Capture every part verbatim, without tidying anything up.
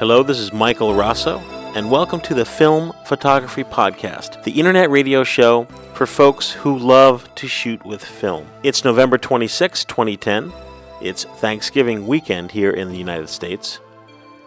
Hello, this is Michael Raso, and welcome to the Film Photography Podcast, the internet radio show for folks who love to shoot with film. It's November twenty-sixth, twenty ten. It's Thanksgiving weekend here in the United States,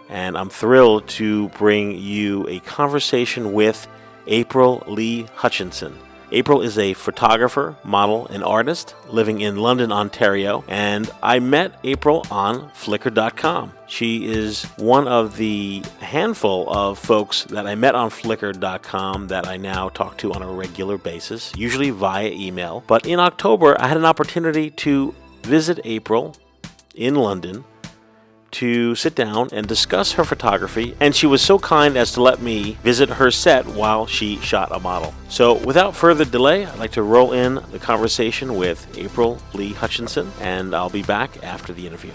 and I'm thrilled to bring you a conversation with April Lee Hutchinson. April is a photographer, model, and artist living in London, Ontario, and I met April on Flickr dot com. She is one of the handful of folks that I met on Flickr dot com that I now talk to on a regular basis, usually via email. But in October, I had an opportunity to visit April in London to sit down and discuss her photography, and she was so kind as to let me visit her set while she shot a model. So without further delay, I'd like to roll in the conversation with April Lee Hutchinson, and I'll be back after the interview.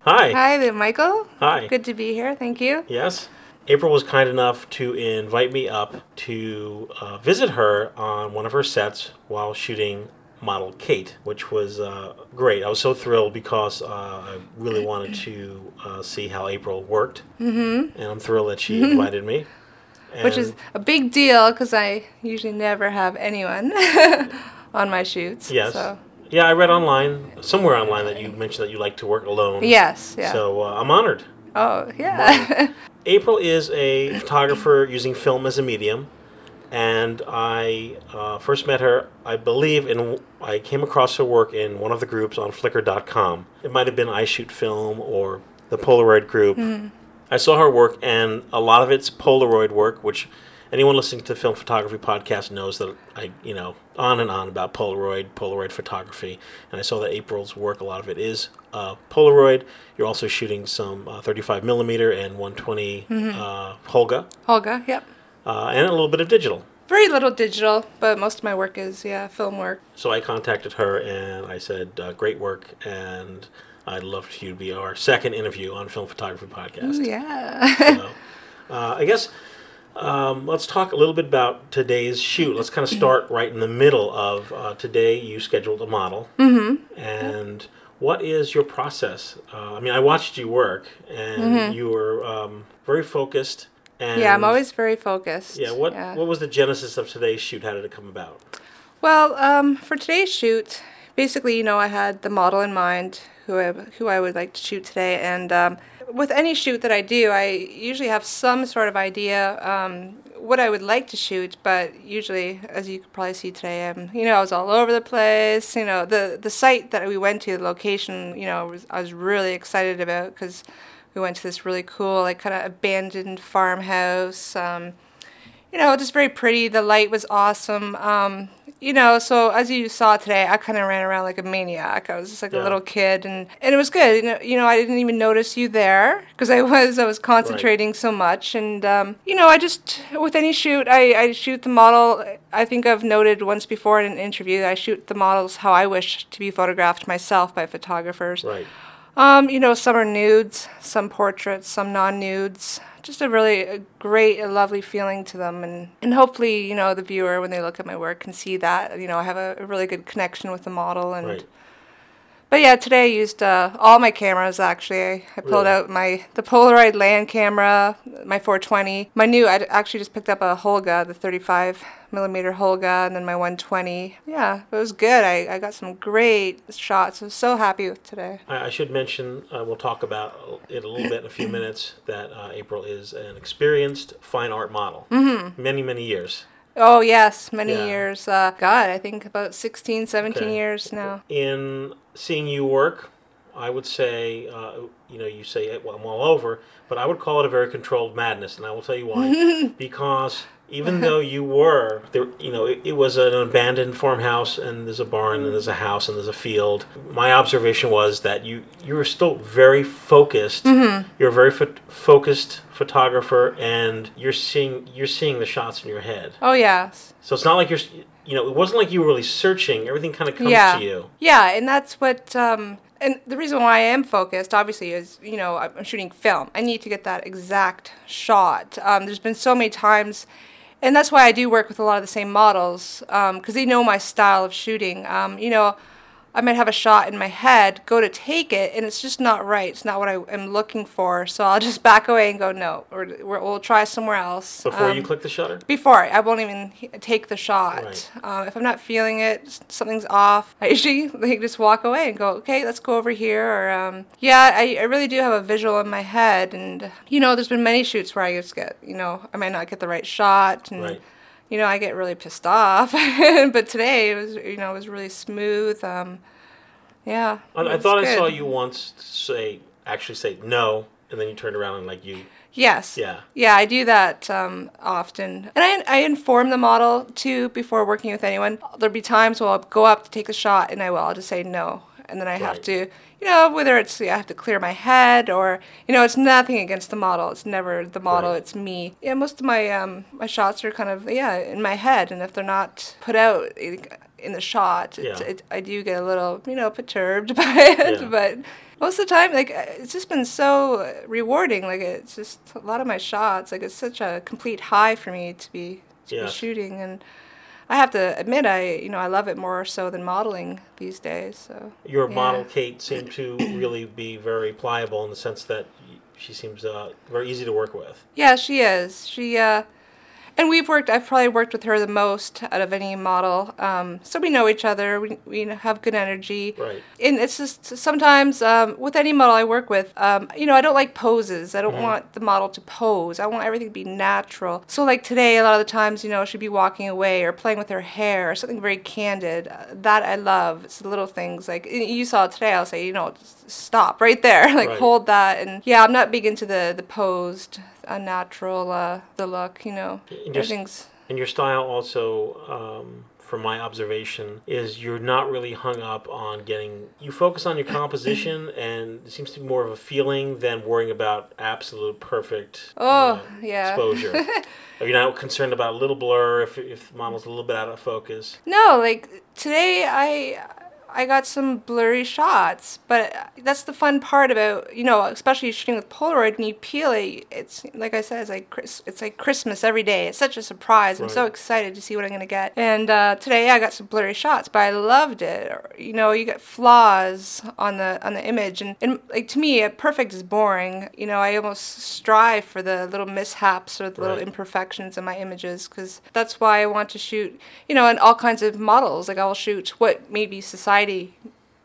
Hi. Hi there, Michael. Hi. Good to be here. Thank you. Yes. April was kind enough to invite me up to uh, visit her on one of her sets while shooting model Kate, which was uh, great. I was so thrilled because uh, I really wanted to uh, see how April worked, mm-hmm. and I'm thrilled that she invited me. And which is a big deal because I usually never have anyone on my shoots. Yes. So. Yeah, I read online, somewhere online, that you mentioned that you like to work alone. Yes, yeah. So uh, I'm honored. Oh, yeah. April is a photographer using film as a medium. And I uh, first met her, I believe, in I came across her work in one of the groups on Flickr dot com. It might have been I Shoot Film or the Polaroid group. Mm. I saw her work, and a lot of it's Polaroid work, which anyone listening to the Film Photography Podcast knows that I, you know, on and on about Polaroid, Polaroid photography. And I saw that April's work, a lot of it is uh, Polaroid. You're also shooting some uh, thirty-five millimeter and one twenty mm-hmm. uh, Holga. Holga, yep. Uh, and a little bit of digital. Very little digital, but most of my work is, yeah, film work. So I contacted her and I said, uh, great work, and I'd love for you to be our second interview on Film Photography Podcast. Ooh, yeah. so, uh, I guess um, let's talk a little bit about today's shoot. Let's kind of start right in the middle of uh, today you scheduled a model. Mm-hmm. And yep. What is your process? Uh, I mean, I watched you work, and mm-hmm. you were um, very focused. And yeah, I'm always very focused. Yeah, what yeah. what was the genesis of today's shoot? How did it come about? Well, um, for today's shoot, basically, you know, I had the model in mind who I, who I would like to shoot today. And um, with any shoot that I do, I usually have some sort of idea um, what I would like to shoot. But usually, as you could probably see today, um, you know, I was all over the place. You know, the, the site that we went to, the location, you know, was, I was really excited about because we went to this really cool, like, kind of abandoned farmhouse, um, you know, just very pretty. The light was awesome, um, you know, so as you saw today, I kind of ran around like a maniac. I was just like yeah. a little kid, and, and it was good. You know, you know, I didn't even notice you there because I was I was concentrating right. so much. And, um, you know, I just, with any shoot, I, I shoot the model. I think I've noted once before in an interview that I shoot the models how I wish to be photographed myself by photographers. Right. Um, you know, some are nudes, some portraits, some non-nudes. Just a really a great, a lovely feeling to them. And, and hopefully, you know, the viewer, when they look at my work, can see that. You know, I have a, a really good connection with the model. And right. But, yeah, today I used uh, all my cameras, actually. I, I pulled really? out my the Polaroid Land camera, my four twenty. My new, I actually just picked up a Holga, the thirty-five millimeter Holga, and then my one twenty. Yeah, it was good. I, I got some great shots. I was so happy with today. I, I should mention, uh, we'll talk about it a little bit in a few minutes, that uh, April is an experienced fine art model. Mm-hmm. Many, many years. Oh, yes, many yeah. years. Uh, God, I think about sixteen, seventeen okay. years now. In seeing you work, I would say, uh, you know, you say, well, I'm all over, but I would call it a very controlled madness, and I will tell you why. Because even though you were, there, you know, it, it was an abandoned farmhouse, and there's a barn, and there's a house, and there's a field. My observation was that you, you were still very focused. Mm-hmm. You're a very fo- focused photographer, and you're seeing you're seeing the shots in your head. Oh, yes. So it's not like you're, you know, it wasn't like you were really searching. Everything kind of comes yeah. to you. Yeah, and that's what... Um And the reason why I am focused, obviously, is, you know, I'm shooting film. I need to get that exact shot. Um, there's been so many times, and that's why I do work with a lot of the same models, because um, they know my style of shooting. Um, you know, I might have a shot in my head, go to take it, and it's just not right. It's not what I am looking for. So I'll just back away and go, no, or we'll try somewhere else. Before um, you click the shutter? Before. I won't even take the shot. Right. Um, if I'm not feeling it, something's off, I usually like, just walk away and go, okay, let's go over here. Or um, yeah, I, I really do have a visual in my head. And, you know, there's been many shoots where I just get, you know, I might not get the right shot. And, right. You know, I get really pissed off, but today it was, you know, it was really smooth. Um, yeah. I thought good. I saw you once say, actually say no, and then you turned around and like you. Yes. Yeah. Yeah, I do that um, often, and I I inform the model too before working with anyone. There'll be times where I'll go up to take a shot, and I will. I'll just say no, and then I right. have to. You know, whether it's I have to clear my head or, you know, it's nothing against the model. It's never the model. Right. It's me. Yeah, most of my um, my shots are kind of, yeah, in my head. And if they're not put out in the shot, yeah. it, it, I do get a little, you know, perturbed by it. Yeah. But most of the time, like, it's just been so rewarding. Like, it's just a lot of my shots. Like, it's such a complete high for me to be, to yeah. be shooting. And I have to admit, I you know I love it more so than modeling these days. So your yeah. model Kate seemed to really be very pliable in the sense that she seems uh, very easy to work with. Yeah, she is. She uh, and we've worked. I've probably worked with her the most out of any model. Um, so we know each other. We we have good energy. Right. And it's just sometimes um, with any model I work with, um, you know, I don't like poses. I don't mm-hmm. want the model to pose. I want everything to be natural. So like today, a lot of the times, you know, she'd be walking away or playing with her hair or something very candid. Uh, that I love. It's the little things like you saw today. I'll say, you know, stop right there. Like right. hold that. And yeah, I'm not big into the the posed. A natural, uh, the look, you know, and everything's... And your style also, um, from my observation, is you're not really hung up on getting... You focus on your composition, and it seems to be more of a feeling than worrying about absolute perfect oh, you know, yeah. exposure. You're not concerned about a little blur, if, if the model's a little bit out of focus. No, like, today I... I got some blurry shots, but that's the fun part about, you know, especially shooting with Polaroid, when you peel it, it's, like I said, it's like, it's like Christmas every day. It's such a surprise. Right. I'm so excited to see what I'm going to get. And uh, today I got some blurry shots, but I loved it. You know, you get flaws on the on the image. And, and like to me, a perfect is boring. You know, I almost strive for the little mishaps or the right. little imperfections in my images, because that's why I want to shoot, you know, in all kinds of models. Like I'll shoot what maybe society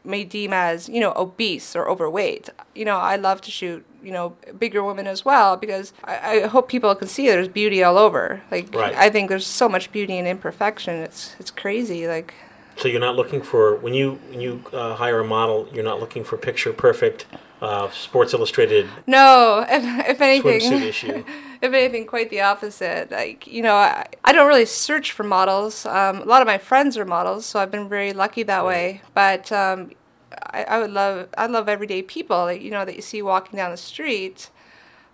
may deem as, you know, obese or overweight. You know, I love to shoot, you know, bigger women as well, because I, I hope people can see there's beauty all over. Like, right. I think there's so much beauty in imperfection. It's it's crazy. Like. So you're not looking for, when you when you uh, hire a model, you're not looking for picture perfect, uh, Sports Illustrated. No, if, if anything. Swimsuit issue. If anything, quite the opposite. Like, you know, I, I don't really search for models. Um, a lot of my friends are models, so I've been very lucky that way. But um, I, I would love, I love everyday people, you know, that you see walking down the street.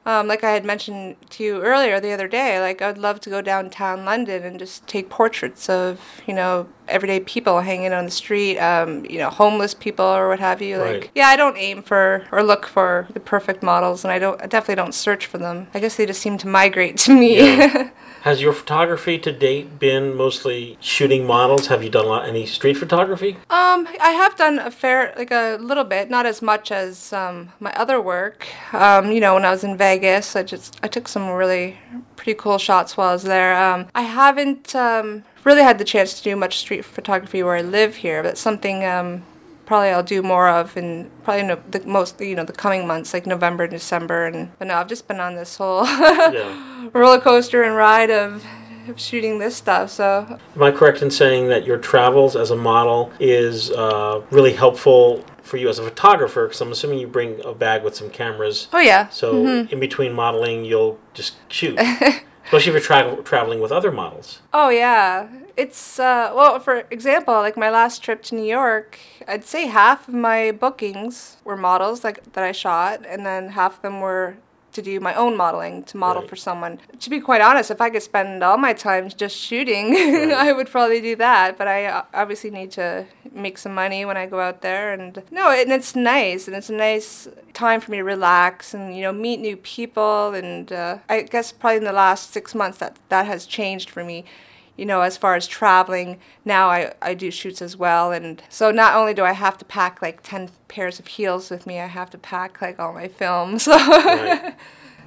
Um, like I had mentioned to you earlier the other day, like I would love to go downtown London and just take portraits of, you know, everyday people hanging on the street, um, you know, homeless people or what have you. Right. Like, yeah, I don't aim for or look for the perfect models, and I don't, I definitely don't search for them. I guess they just seem to migrate to me. Yeah. Has your photography to date been mostly shooting models? Have you done a lot, any street photography? Um, I have done a fair, like a little bit, not as much as um, my other work. Um, you know, when I was in Vegas. I guess I just I took some really pretty cool shots while I was there. Um, I haven't um, really had the chance to do much street photography where I live here, but it's something um, probably I'll do more of in probably no, the most you know the coming months, like November and December. And but no, I've just been on this whole yeah. roller coaster and ride of. Of shooting this stuff. So, am I correct in saying that your travels as a model is uh, really helpful for you as a photographer? Because I'm assuming you bring a bag with some cameras. Oh yeah. So mm-hmm. in between modeling, you'll just shoot, especially if you're tra- traveling with other models. Oh yeah, it's uh, well. For example, like my last trip to New York, I'd say half of my bookings were models, like that I shot, and then half of them were. To do my own modeling, to model right. for someone. To be quite honest, if I could spend all my time just shooting, right. I would probably do that. But I obviously need to make some money when I go out there. And no, and it's nice. And it's a nice time for me to relax and, you know, meet new people. And uh, I guess probably in the last six months that, that has changed for me. you know, as far as traveling, now I, I do shoots as well. And so not only do I have to pack like ten pairs of heels with me, I have to pack like all my films. Right.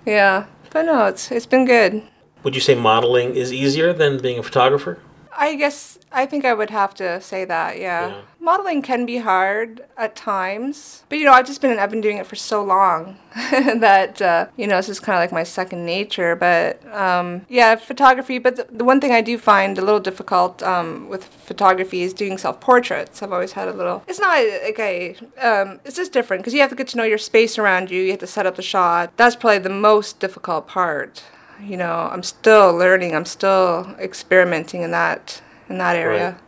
Yeah. But no, it's it's been good. Would you say modeling is easier than being a photographer? I guess I think I would have to say that, yeah. yeah. Modeling can be hard at times, but you know, I've just been I've been doing it for so long that uh, you know, this is kind of like my second nature. But um, yeah, photography. But the, the one thing I do find a little difficult um, with photography is doing self portraits. I've always had a little. It's not like I. Um, it's just different because you have to get to know your space around you. You have to set up the shot. That's probably the most difficult part. You know, I'm still learning. I'm still experimenting in that in that area. Right.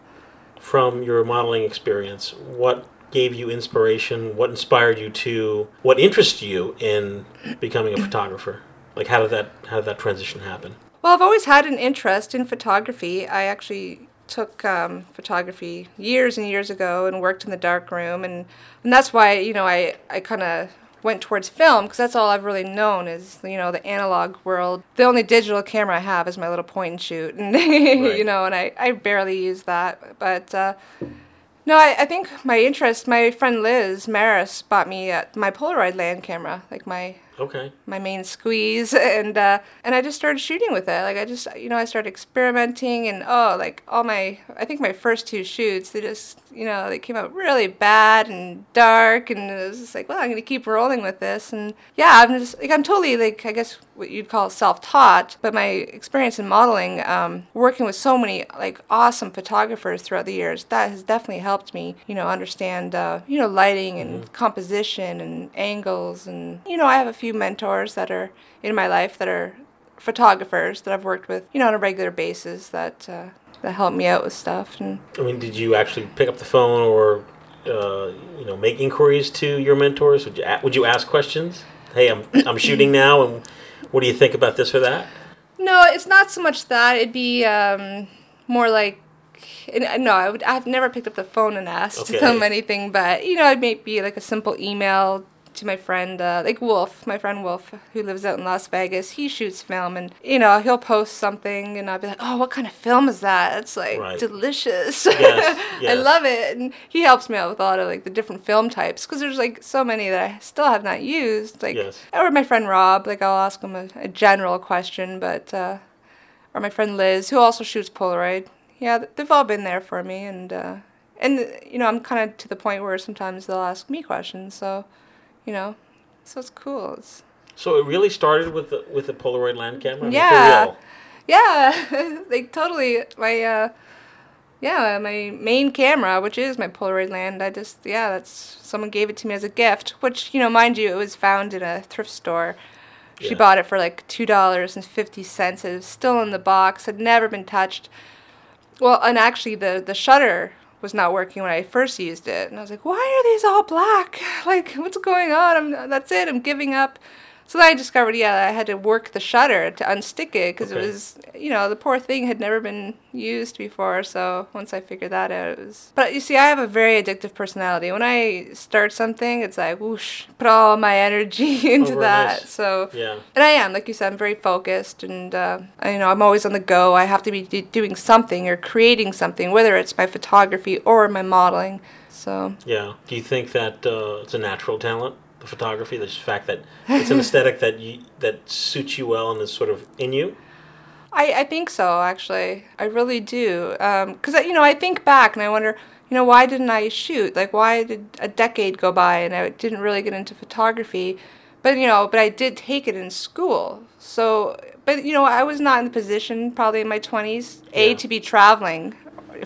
From your modeling experience, what gave you inspiration? What inspired you to? What interested you in becoming a photographer? Like, how did that how did that transition happen? Well, I've always had an interest in photography. I actually took um, photography years and years ago and worked in the darkroom, and and that's why you know I I kind of. went towards film, because that's all I've really known is, you know, the analog world. The only digital camera I have is my little point and shoot, and right. you know, and I, I barely use that. But uh, no, I, I think my interest, my friend Liz Maris bought me uh, my Polaroid Land camera, like my okay. my main squeeze, and uh, and I just started shooting with it. Like I just, you know, I started experimenting, and oh, like all my, I think my first two shoots, they just. You know, they came out really bad and dark, and it was just like, well, I'm going to keep rolling with this. And yeah, I'm just like, I'm totally like, I guess what you'd call self-taught, but my experience in modeling, um, working with so many like awesome photographers throughout the years, that has definitely helped me, you know, understand, uh, you know, lighting and mm-hmm. composition and angles. And, you know, I have a few mentors that are in my life that are photographers that I've worked with, you know, on a regular basis that, uh, that helped me out with stuff. And I mean, did you actually pick up the phone or, uh, you know, make inquiries to your mentors? Would you a- would you ask questions? Hey, I'm I'm shooting now, and what do you think about this or that? No, it's not so much that. It'd be um, more like, and, no, I would. I've never picked up the phone and asked okay. them anything, but you know, it may be like a simple email to my friend, uh, like Wolf, my friend Wolf, who lives out in Las Vegas. He shoots film, and, you know, he'll post something, and I'll be like, oh, what kind of film is that? It's, like, right. delicious. Yes, yes. I love it. And he helps me out with a lot of, like, the different film types, because there's, like, so many that I still have not used. Like, yes. Or my friend Rob, like, I'll ask him a, a general question, but, uh, or my friend Liz, who also shoots Polaroid. Yeah, they've all been there for me, and, uh, and you know, I'm kind of to the point where sometimes they'll ask me questions, so... You know, so it's cool. It's so it really started with the, with the Polaroid Land camera? Yeah. I mean, yeah. Like, totally. My, uh, yeah, my main camera, which is my Polaroid Land, I just, yeah, that's, someone gave it to me as a gift, which, you know, mind you, it was found in a thrift store. She yeah. bought it for, like, two dollars and fifty cents. It was still in the box. Had never been touched. Well, and actually, the, the shutter... was not working when I first used it, and I was like, why are these all black? Like, what's going on? I'm, that's it, I'm giving up. So then I discovered, yeah, I had to work the shutter to unstick it, because okay. it was, you know, the poor thing had never been used before, so once I figured that out, it was... But you see, I have a very addictive personality. When I start something, it's like, whoosh, put all my energy into oh, that, nice. So... Yeah. And I am, like you said, I'm very focused, and, uh, I, you know, I'm always on the go. I have to be d- doing something or creating something, whether it's my photography or my modeling, so... Yeah. Do you think that uh, it's a natural talent? Photography, the fact that it's an aesthetic that you, that suits you well and is sort of in you? I, I think so, actually. I really do. Because, um, you know, I think back and I wonder, you know, why didn't I shoot? Like, why did a decade go by and I didn't really get into photography? But, you know, but I did take it in school. So, but, you know, I was not in the position, probably in my twenties, yeah. A, to be traveling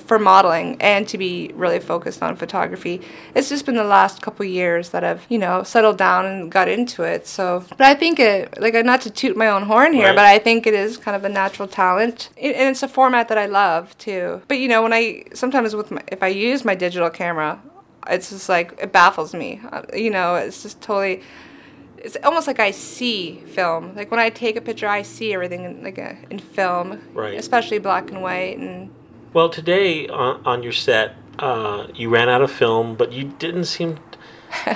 for modeling and to be really focused on photography. It's just been the last couple of years that I've, you know, settled down and got into it. So, but I think it, like, not to toot my own horn here, right. but I think it is kind of a natural talent. It, and it's a format that I love too. But, you know, when I, sometimes with my, if I use my digital camera, it's just like, it baffles me. You know, it's just totally, it's almost like I see film. Like when I take a picture, I see everything in, like a, in film, right. especially black and white and, Well, today on, on your set, uh, you ran out of film, but you didn't seem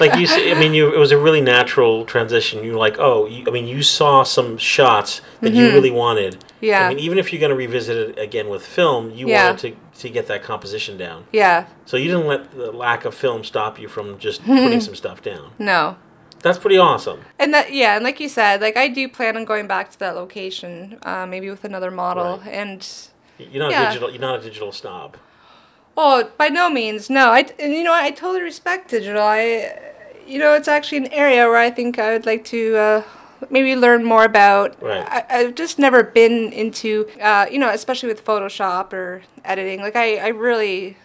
Like you, I mean, you. It was a really natural transition. You were like, oh, you, I mean, you saw some shots that mm-hmm. you really wanted. Yeah. I mean, even if you're going to revisit it again with film, you yeah. wanted to to get that composition down. Yeah. So you didn't let the lack of film stop you from just putting some stuff down. No. That's pretty awesome. And that, yeah, and like you said, like I do plan on going back to that location, uh, maybe with another model, right. and you're not yeah. a digital. You're not a digital snob. Oh, by no means, no. I, and you know, I totally respect digital. I, you know, it's actually an area where I think I would like to uh, maybe learn more about. Right. I, I've just never been into, uh, you know, especially with Photoshop or editing. Like, I, I really,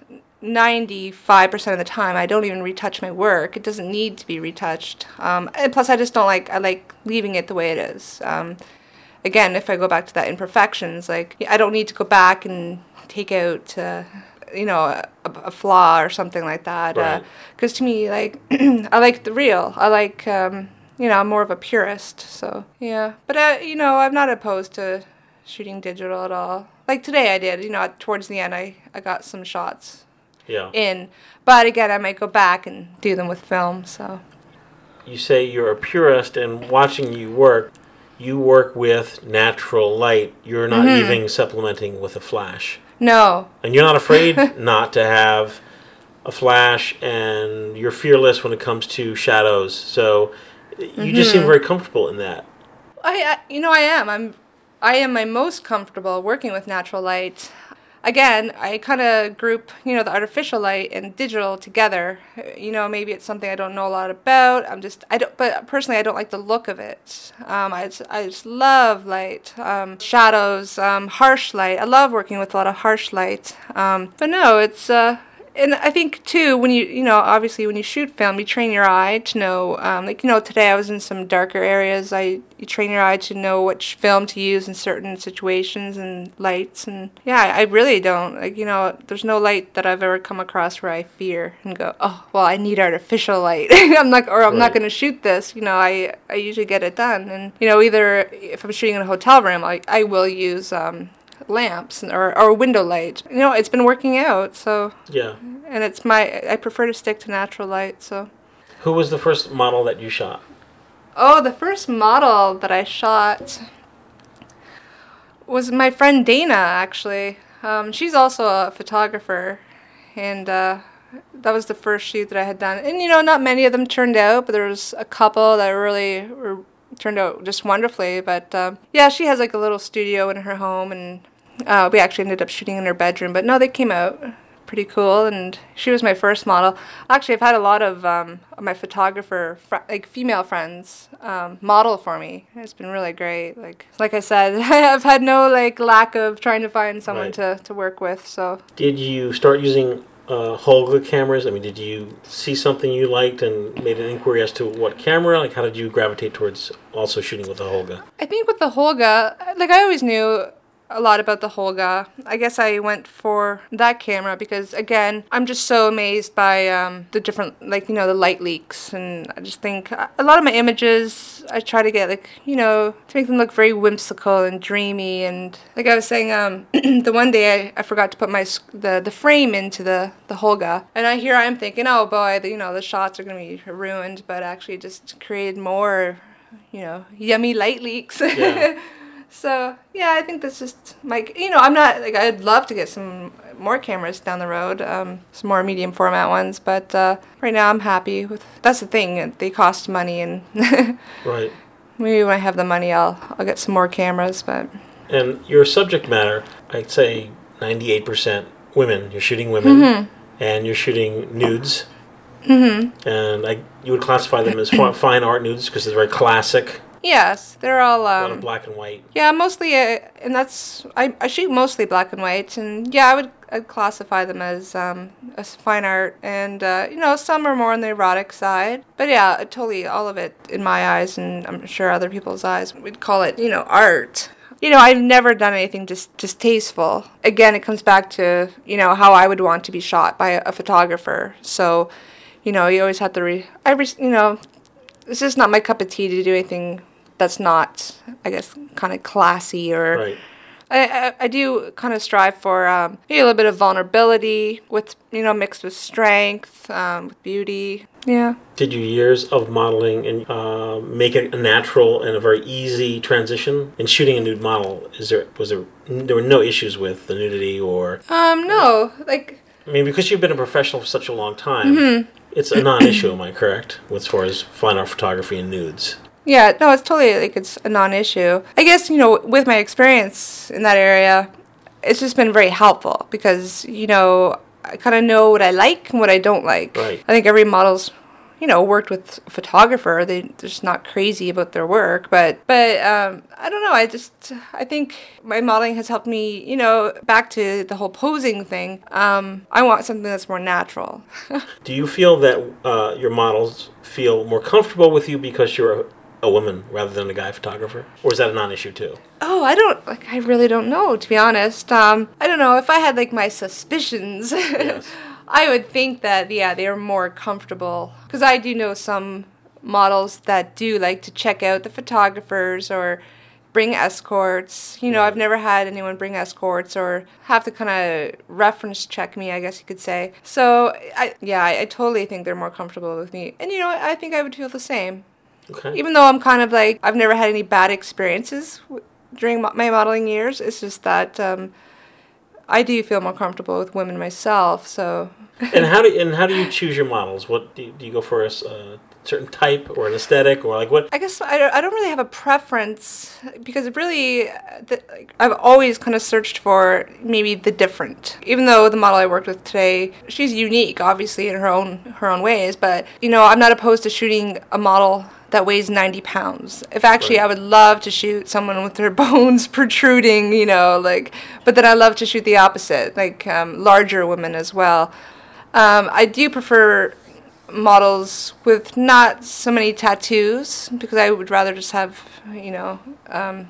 ninety-five percent of the time, I don't even retouch my work. It doesn't need to be retouched. Um, and plus, I just don't like, I like leaving it the way it is. Um, again, if I go back to that imperfections, like, I don't need to go back and take out... Uh, you know, a, a flaw or something like that. Because right. uh, to me, like, I like the real. I like, um, you know, I'm more of a purist. So, yeah. But, uh, you know, I'm not opposed to shooting digital at all. Like today I did, you know, towards the end I, I got some shots yeah. in. But again, I might go back and do them with film, so. You say you're a purist, and watching you work, you work with natural light. You're not mm-hmm. even supplementing with a flash. No. And you're not afraid not to have a flash, and you're fearless when it comes to shadows. So you mm-hmm. just seem very comfortable in that. I, I, you know, I am. I'm, I am my most comfortable working with natural light. Again, I kind of group, you know, the artificial light and digital together. You know, maybe it's something I don't know a lot about. I'm just, I don't, but personally, I don't like the look of it. Um, I just, I just love light, um, shadows, um, harsh light. I love working with a lot of harsh light. Um, but no, it's, uh, and I think too, when you, you know, obviously when you shoot film, you train your eye to know, um, like, you know, today I was in some darker areas. I, you train your eye to know which film to use in certain situations and lights. And yeah, I really don't, like, you know, there's no light that I've ever come across where I fear and go, oh, well, I need artificial light. I'm not, or I'm right. not going to shoot this. You know, I, I usually get it done. And, you know, either if I'm shooting in a hotel room, I, I will use, um, lamps or, or window light. You know, it's been working out, so yeah. And it's my, I prefer to stick to natural light, so. Who was the first model that you shot? Oh, the first model that I shot was my friend Dana, actually. Um, she's also a photographer, and uh, that was the first shoot that I had done. And, you know, not many of them turned out, but there was a couple that really were, turned out just wonderfully. But um, yeah, she has like a little studio in her home, and uh, we actually ended up shooting in her bedroom. But no, they came out pretty cool, and she was my first model. Actually, I've had a lot of um, my photographer, fr- like female friends, um, model for me. It's been really great. Like, like I said, I've had no like lack of trying to find someone right. to, to work with. So, did you start using uh, Holga cameras? I mean, did you see something you liked and made an inquiry as to what camera? Like, how did you gravitate towards also shooting with the Holga? I think with the Holga, like I always knew a lot about the Holga. I guess I went for that camera because, again, I'm just so amazed by um, the different, like, you know, the light leaks. And I just think a lot of my images, I try to get, like, you know, to make them look very whimsical and dreamy. And like I was saying, um, the one day I, I forgot to put my the, the frame into the, the Holga. And I, here I am thinking, oh, boy, the, you know, the shots are going to be ruined. But actually it just created more, you know, yummy light leaks. Yeah. So, yeah, I think that's just, my, you know, I'm not, like, I'd love to get some more cameras down the road, um, some more medium format ones, but uh, right now I'm happy with, that's the thing, they cost money, and right. maybe when I have the money, I'll I'll get some more cameras, but. And your subject matter, I'd say ninety-eight percent women, you're shooting women, mm-hmm. and you're shooting nudes, mm-hmm. and I you would classify them as fine art nudes, because they're very classic. Yes, they're all... Um, a lot of black and white. Yeah, mostly, uh, and that's... I, I shoot mostly black and white, and yeah, I would I'd classify them as, um, as fine art, and, uh, you know, some are more on the erotic side, but yeah, totally all of it in my eyes, and I'm sure other people's eyes would call it, you know, art. You know, I've never done anything dis- distasteful. Again, it comes back to, you know, how I would want to be shot by a, a photographer, so, you know, you always have to... Re- I re- you know, it's just not my cup of tea to do anything... that's not, I guess, kind of classy or right. I, I, I do kind of strive for um, maybe a little bit of vulnerability with, you know, mixed with strength, um, with beauty. Yeah. Did your years of modeling and uh, make it a natural and a very easy transition in shooting a nude model? Is there was there there were no issues with the nudity or? Um no, like. I mean, because you've been a professional for such a long time, mm-hmm. it's a non-issue. Am I correct? As far as fine art photography and nudes. Yeah, no, it's totally, like, it's a non-issue. I guess, you know, with my experience in that area, it's just been very helpful because, you know, I kind of know what I like and what I don't like. Right. I think every model's, you know, worked with a photographer. They, they're just not crazy about their work. But, but um, I don't know. I just, I think my modeling has helped me, you know, back to the whole posing thing. Um, I want something that's more natural. Do you feel that uh, your models feel more comfortable with you because you're a a woman rather than a guy photographer? Or is that a non-issue too? Oh, I don't, like, I really don't know, to be honest. Um, I don't know. If I had, like, my suspicions, yes. I would think that, yeah, they are more comfortable. Because I do know some models that do like to check out the photographers or bring escorts. You know, yeah. I've never had anyone bring escorts or have to kind of reference check me, I guess you could say. So, I, yeah, I, I totally think they're more comfortable with me. And, you know, I think I would feel the same. Okay. Even though I'm kind of like, I've never had any bad experiences w- during mo- my modeling years. It's just that um, I do feel more comfortable with women myself. So. and how do and how do you choose your models? What do you, do you go for a uh, certain type or an aesthetic or like what? I guess I don't, I don't really have a preference because it really the, like, I've always kind of searched for maybe the different. Even though the model I worked with today, she's unique, obviously in her own her own ways. But you know, I'm not opposed to shooting a model that weighs ninety pounds. If actually right. I would love to shoot someone with their bones protruding, you know, like, but then I love to shoot the opposite, like um, larger women as well. Um, I do prefer models with not so many tattoos because I would rather just have, you know, um,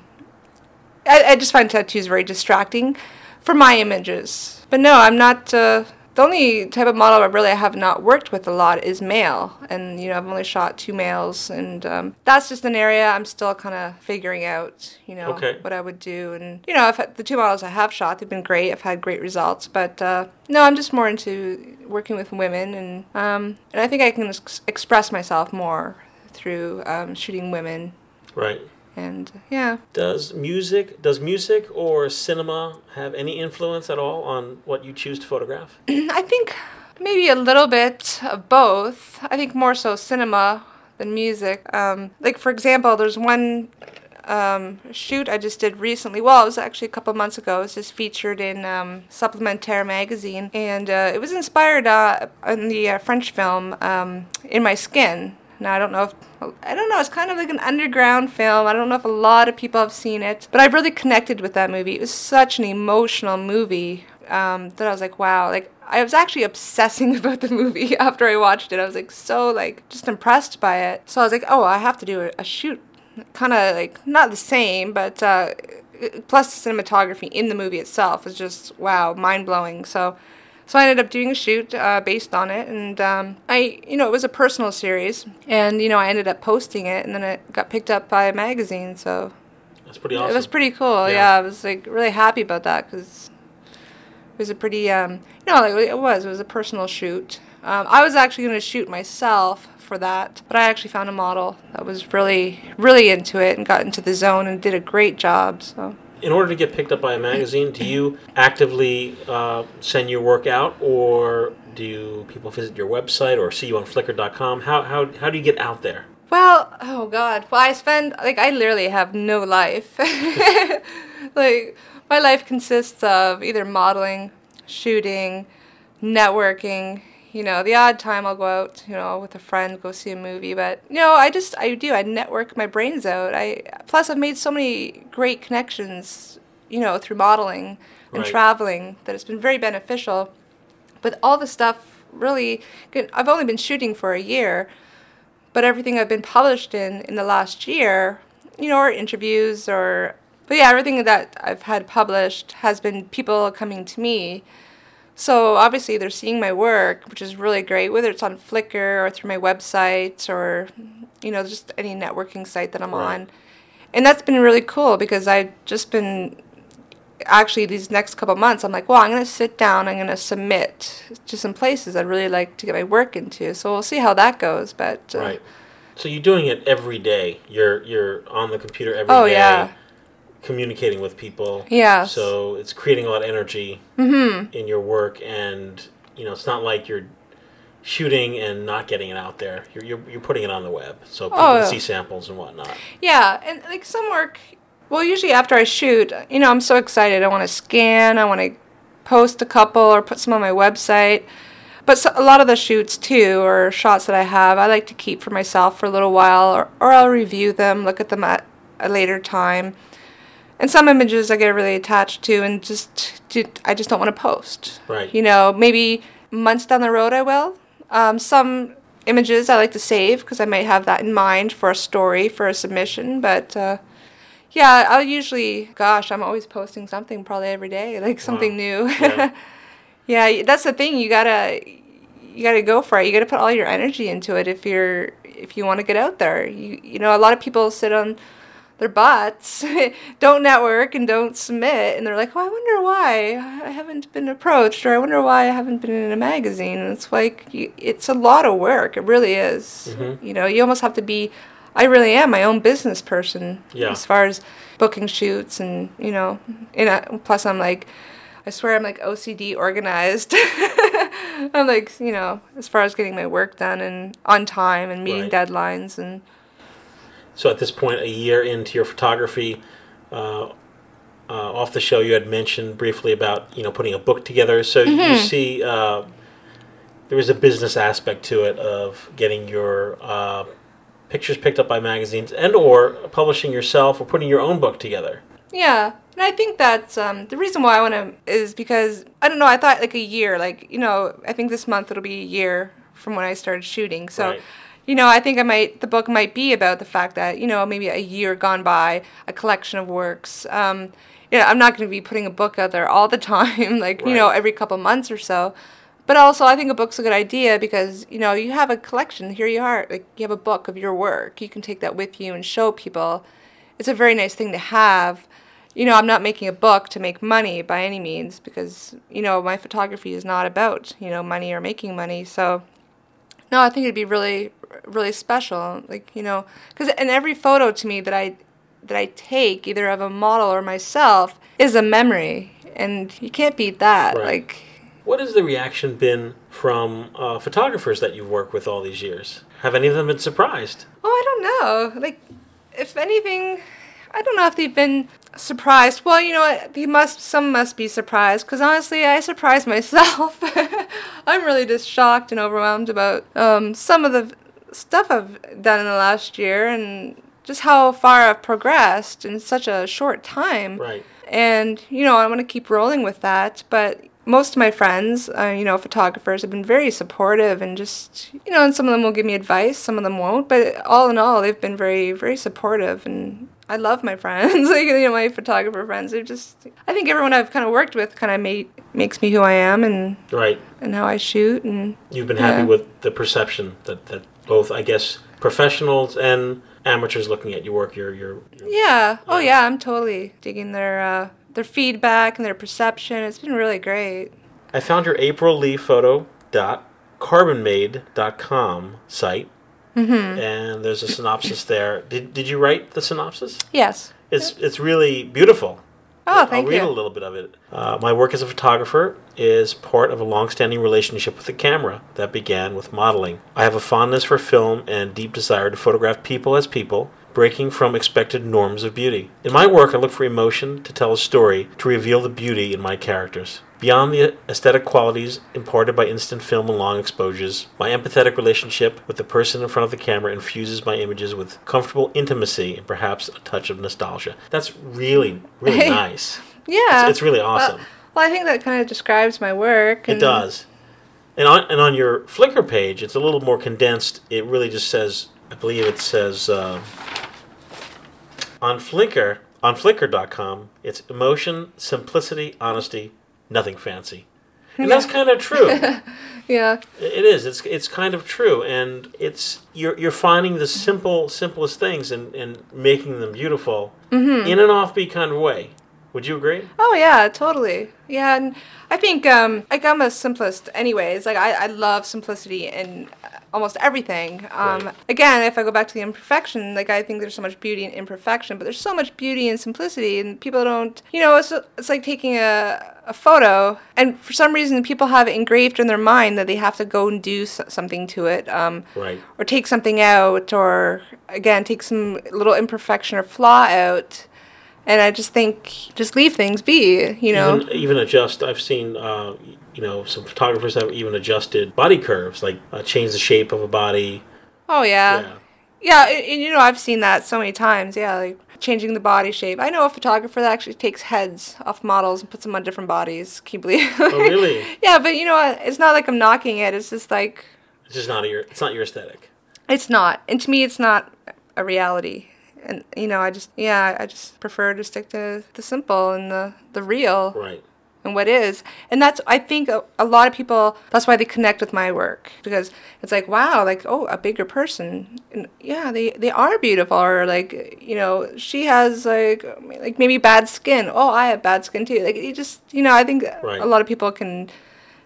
I, I just find tattoos very distracting for my images. But no, I'm not... Uh, The only type of model I really have not worked with a lot is male. And, you know, I've only shot two males. And um, that's just an area I'm still kind of figuring out, you know, okay. what I would do. And, you know, I've had the two models I have shot, they've been great. I've had great results. But, uh, no, I'm just more into working with women. And, um, and I think I can ex- express myself more through um, shooting women. Right. And, yeah. Does music, does music or cinema have any influence at all on what you choose to photograph? I think maybe a little bit of both. I think more so cinema than music. Um, like, for example, there's one um, shoot I just did recently. Well, it was actually a couple months ago. It was just featured in um, Supplementaire magazine. And uh, it was inspired uh, on the uh, French film um, In My Skin. Now, I don't know if, I don't know, it's kind of like an underground film. I don't know if a lot of people have seen it, but I really connected with that movie. It was such an emotional movie um, that I was like, wow, like, I was actually obsessing about the movie after I watched it. I was like, so, like, just impressed by it. So I was like, oh, I have to do a, a shoot, kind of like, not the same, but uh, plus the cinematography in the movie itself was just, wow, mind-blowing, so... So I ended up doing a shoot uh, based on it, and um, I, you know, it was a personal series, and you know, I ended up posting it, and then it got picked up by a magazine. So that's pretty awesome. It was pretty cool. Yeah, yeah I was like really happy about that because it was a pretty, um, you know, like, it was it was a personal shoot. Um, I was actually going to shoot myself for that, but I actually found a model that was really, really into it and got into the zone and did a great job. So. In order to get picked up by a magazine, do you actively uh, send your work out, or do people visit your website or see you on Flickr dot com? How how how do you get out there? Well, oh God, well I spend like I literally have no life. Like my life consists of either modeling, shooting, networking. You know, the odd time I'll go out, you know, with a friend, go see a movie. But, you know, I just, I do, I network my brains out. I Plus, I've made so many great connections, you know, through modeling and right. traveling that it's been very beneficial. But all the stuff really, I've only been shooting for a year, but everything I've been published in in the last year, you know, or interviews or, but yeah, everything that I've had published has been people coming to me. So obviously they're seeing my work, which is really great, whether it's on Flickr or through my website or, you know, just any networking site that I'm right. on. And that's been really cool because I've just been actually these next couple months, I'm like, well, I'm going to sit down, I'm going to submit to some places I'd really like to get my work into. So we'll see how that goes. But uh, right. So you're doing it every day. You're you're on the computer every oh, day. Oh, yeah. Communicating with people. Yeah. So it's creating a lot of energy mm-hmm. in your work. And, you know, it's not like you're shooting and not getting it out there. You're you're, you're putting it on the web. So people oh. can see samples and whatnot. Yeah. And, like, some work... Well, usually after I shoot, you know, I'm so excited. I want to scan, I want to post a couple or put some on my website. But so, a lot of the shoots, too, or shots that I have, I like to keep for myself for a little while, or, or I'll review them, look at them at a later time. And some images I get really attached to and just do, I just don't want to post. Right. You know, maybe months down the road I will. Um, some images I like to save because I might have that in mind for a story, for a submission, but... Uh, Yeah, I'll usually, gosh, I'm always posting something probably every day, like something wow. new. Yeah. yeah, that's the thing. You gotta, you gotta go for it. You gotta put all your energy into it if you're, if you want to get out there. You, you know, a lot of people sit on their butts, don't network and don't submit, and they're like, oh, I wonder why I haven't been approached, or I wonder why I haven't been in a magazine. And it's like, you, it's a lot of work. It really is. Mm-hmm. You know, you almost have to be. I really am my own business person yeah. as far as booking shoots and, you know, and I, plus I'm like, I swear I'm like O C D organized. I'm like, you know, as far as getting my work done and on time and meeting right. deadlines. And so at this point, a year into your photography, uh, uh, off the show, you had mentioned briefly about, you know, putting a book together. So mm-hmm. you see uh, there is a business aspect to it of getting your... Uh, pictures picked up by magazines and or publishing yourself or putting your own book together. Yeah. And I think that's um, the reason why I want to is because, I don't know, I thought like a year, like, you know, I think this month it'll be a year from when I started shooting. So, right. you know, I think I might, the book might be about the fact that, you know, maybe a year gone by, a collection of works. Um, you know, I'm not going to be putting a book out there all the time, like, right. you know, every couple months or so. But also, I think a book's a good idea because, you know, you have a collection. Here you are. Like, you have a book of your work. You can take that with you and show people. It's a very nice thing to have. You know, I'm not making a book to make money by any means because, you know, my photography is not about, you know, money or making money. So, no, I think it'd be really, really special. Like, you know, because in every photo to me that I that I take, either of a model or myself, is a memory. And you can't beat that. Right. Like... What has the reaction been from uh, photographers that you've worked with all these years? Have any of them been surprised? Oh, I don't know. Like, if anything, I don't know if they've been surprised. Well, you know what? They must, some must be surprised, because honestly, I surprised myself. I'm really just shocked and overwhelmed about um, some of the stuff I've done in the last year and just how far I've progressed in such a short time. Right. And, you know, I want to keep rolling with that, but... Most of my friends, uh, you know, photographers have been very supportive and just, you know, and some of them will give me advice, some of them won't, but all in all, they've been very, very supportive, and I love my friends, like, you know, my photographer friends, they're just, I think everyone I've kind of worked with kind of made, makes me who I am and right. and how I shoot. And you've been yeah. happy with the perception that, that both, I guess, professionals and amateurs looking at your work, your... your, your yeah. yeah, oh yeah, I'm totally digging their... Uh, their feedback and their perception. It's been really great. I found your april lee photo dot carbon made dot com site, mm-hmm. and there's a synopsis there. Did Did you write the synopsis? Yes. It's yeah. it's really beautiful. Oh, thank you. I'll read you. a little bit of it. Uh, my work as a photographer is part of a long-standing relationship with the camera that began with modeling. I have a fondness for film and deep desire to photograph people as people, breaking from expected norms of beauty. In my work, I look for emotion to tell a story, to reveal the beauty in my characters. Beyond the aesthetic qualities imparted by instant film and long exposures, my empathetic relationship with the person in front of the camera infuses my images with comfortable intimacy and perhaps a touch of nostalgia. That's really, really nice. Yeah. It's, it's really awesome. Well, well, I think that kind of describes my work. And it does. And on, and on your Flickr page, it's a little more condensed. It really just says, I believe it says... Uh, On Flickr, on Flickr dot com, it's emotion, simplicity, honesty, nothing fancy. And that's kind of true. yeah. It is. It's it's kind of true. And it's you're you're finding the simple, simplest things and, and making them beautiful mm-hmm. in an offbeat kind of way. Would you agree? Oh, yeah, totally. Yeah, and I think, um, like, I'm a simplest anyways. Like, I, I love simplicity in almost everything. Um, right. Again, if I go back to the imperfection, like, I think there's so much beauty in imperfection, but there's so much beauty in simplicity, and people don't, you know, it's it's like taking a, a photo, and for some reason people have it engraved in their mind that they have to go and do so- something to it, um, right. or take something out, or, again, take some little imperfection or flaw out. And I just think, just leave things be, you know. Even, even adjust. I've seen, uh, you know, some photographers have even adjusted body curves, like uh, change the shape of a body. Oh, yeah. Yeah, yeah, and, and, you know, I've seen that so many times, yeah, like changing the body shape. I know a photographer that actually takes heads off models and puts them on different bodies. Can you believe? Oh, really? Yeah, but you know what? It's not like I'm knocking it. It's just like... It's just not your, it's not your aesthetic. It's not. And to me, it's not a reality. And, you know, I just, yeah, I just prefer to stick to the simple and the, the real. Right. And what is. And that's, I think, a, a lot of people, that's why they connect with my work. Because it's like, wow, like, oh, a bigger person. And yeah, they, they are beautiful. Or, like, you know, she has, like, like maybe bad skin. Oh, I have bad skin, too. Like, you just, you know, I think right. a lot of people can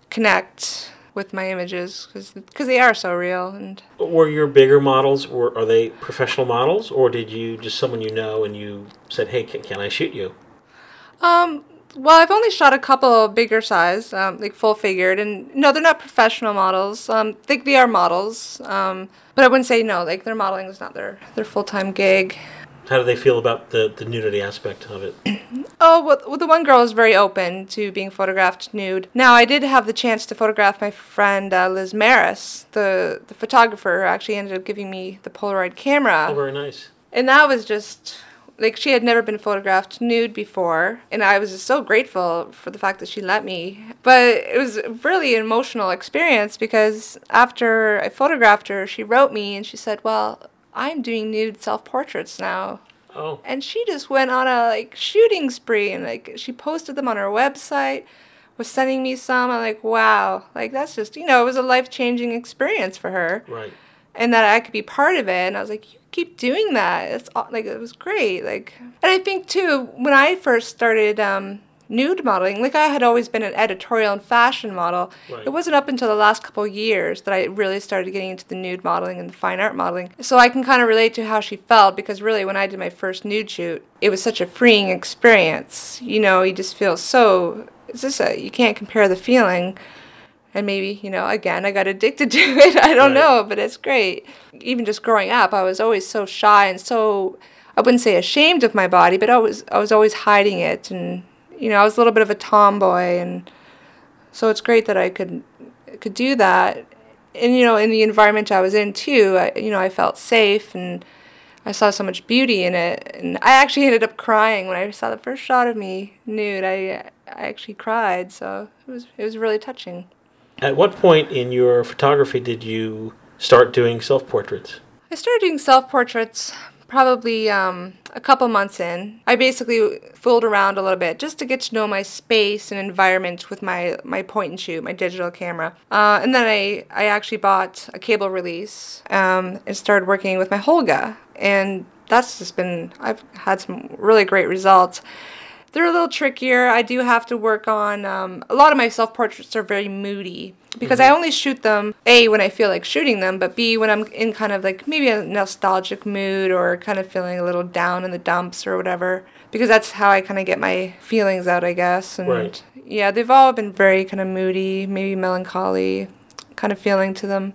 connect with my images, because they are so real. And were your bigger models, were are they professional models, or did you just someone you know and you said, hey, can, can I shoot you? Um, well, I've only shot a couple of bigger size, um, like full-figured, and no, they're not professional models. Um, they, they are models, um, but I wouldn't say no, like their modeling is not their, their full-time gig. How do they feel about the, the nudity aspect of it? Oh, well, well, the one girl is very open to being photographed nude. Now, I did have the chance to photograph my friend uh, Liz Maris, the, the photographer who actually ended up giving me the Polaroid camera. Oh, very nice. And that was just, like, she had never been photographed nude before, and I was just so grateful for the fact that she let me. But it was really an emotional experience, because after I photographed her, she wrote me, and she said, well... I'm doing nude self-portraits now. Oh. And she just went on a, like, shooting spree, and, like, she posted them on her website, was sending me some. I'm like, wow. Like, that's just, you know, it was a life-changing experience for her. Right. And that I could be part of it. And I was like, you keep doing that. It's, like, it was great. Like, and I think, too, when I first started, um... nude modeling, like I had always been an editorial and fashion model. Right. It wasn't up until the last couple of years that I really started getting into the nude modeling and the fine art modeling. So I can kind of relate to how she felt, because really when I did my first nude shoot, it was such a freeing experience. You know, you just feel so, is this a, you can't compare the feeling. And maybe, you know, again, I got addicted to it. I don't right. know, but it's great. Even just growing up, I was always so shy and so, I wouldn't say ashamed of my body, but I was, I was always hiding it, and you know, I was a little bit of a tomboy, and so it's great that I could could do that. And, you know, in the environment I was in, too, I, you know, I felt safe, and I saw so much beauty in it. And I actually ended up crying when I saw the first shot of me nude. I I actually cried, so it was it was really touching. At what point in your photography did you start doing self-portraits? I started doing self-portraits probably um, a couple months in. I basically fooled around a little bit just to get to know my space and environment with my, my point-and-shoot, my digital camera. Uh, and then I, I actually bought a cable release um, and started working with my Holga. And that's just been... I've had some really great results. They're a little trickier. I do have to work on... Um, a lot of my self-portraits are very moody, because mm-hmm. I only shoot them, A, when I feel like shooting them, but B, when I'm in kind of like maybe a nostalgic mood or kind of feeling a little down in the dumps or whatever, because that's how I kind of get my feelings out, I guess. And right. yeah, they've all been very kind of moody, maybe melancholy kind of feeling to them.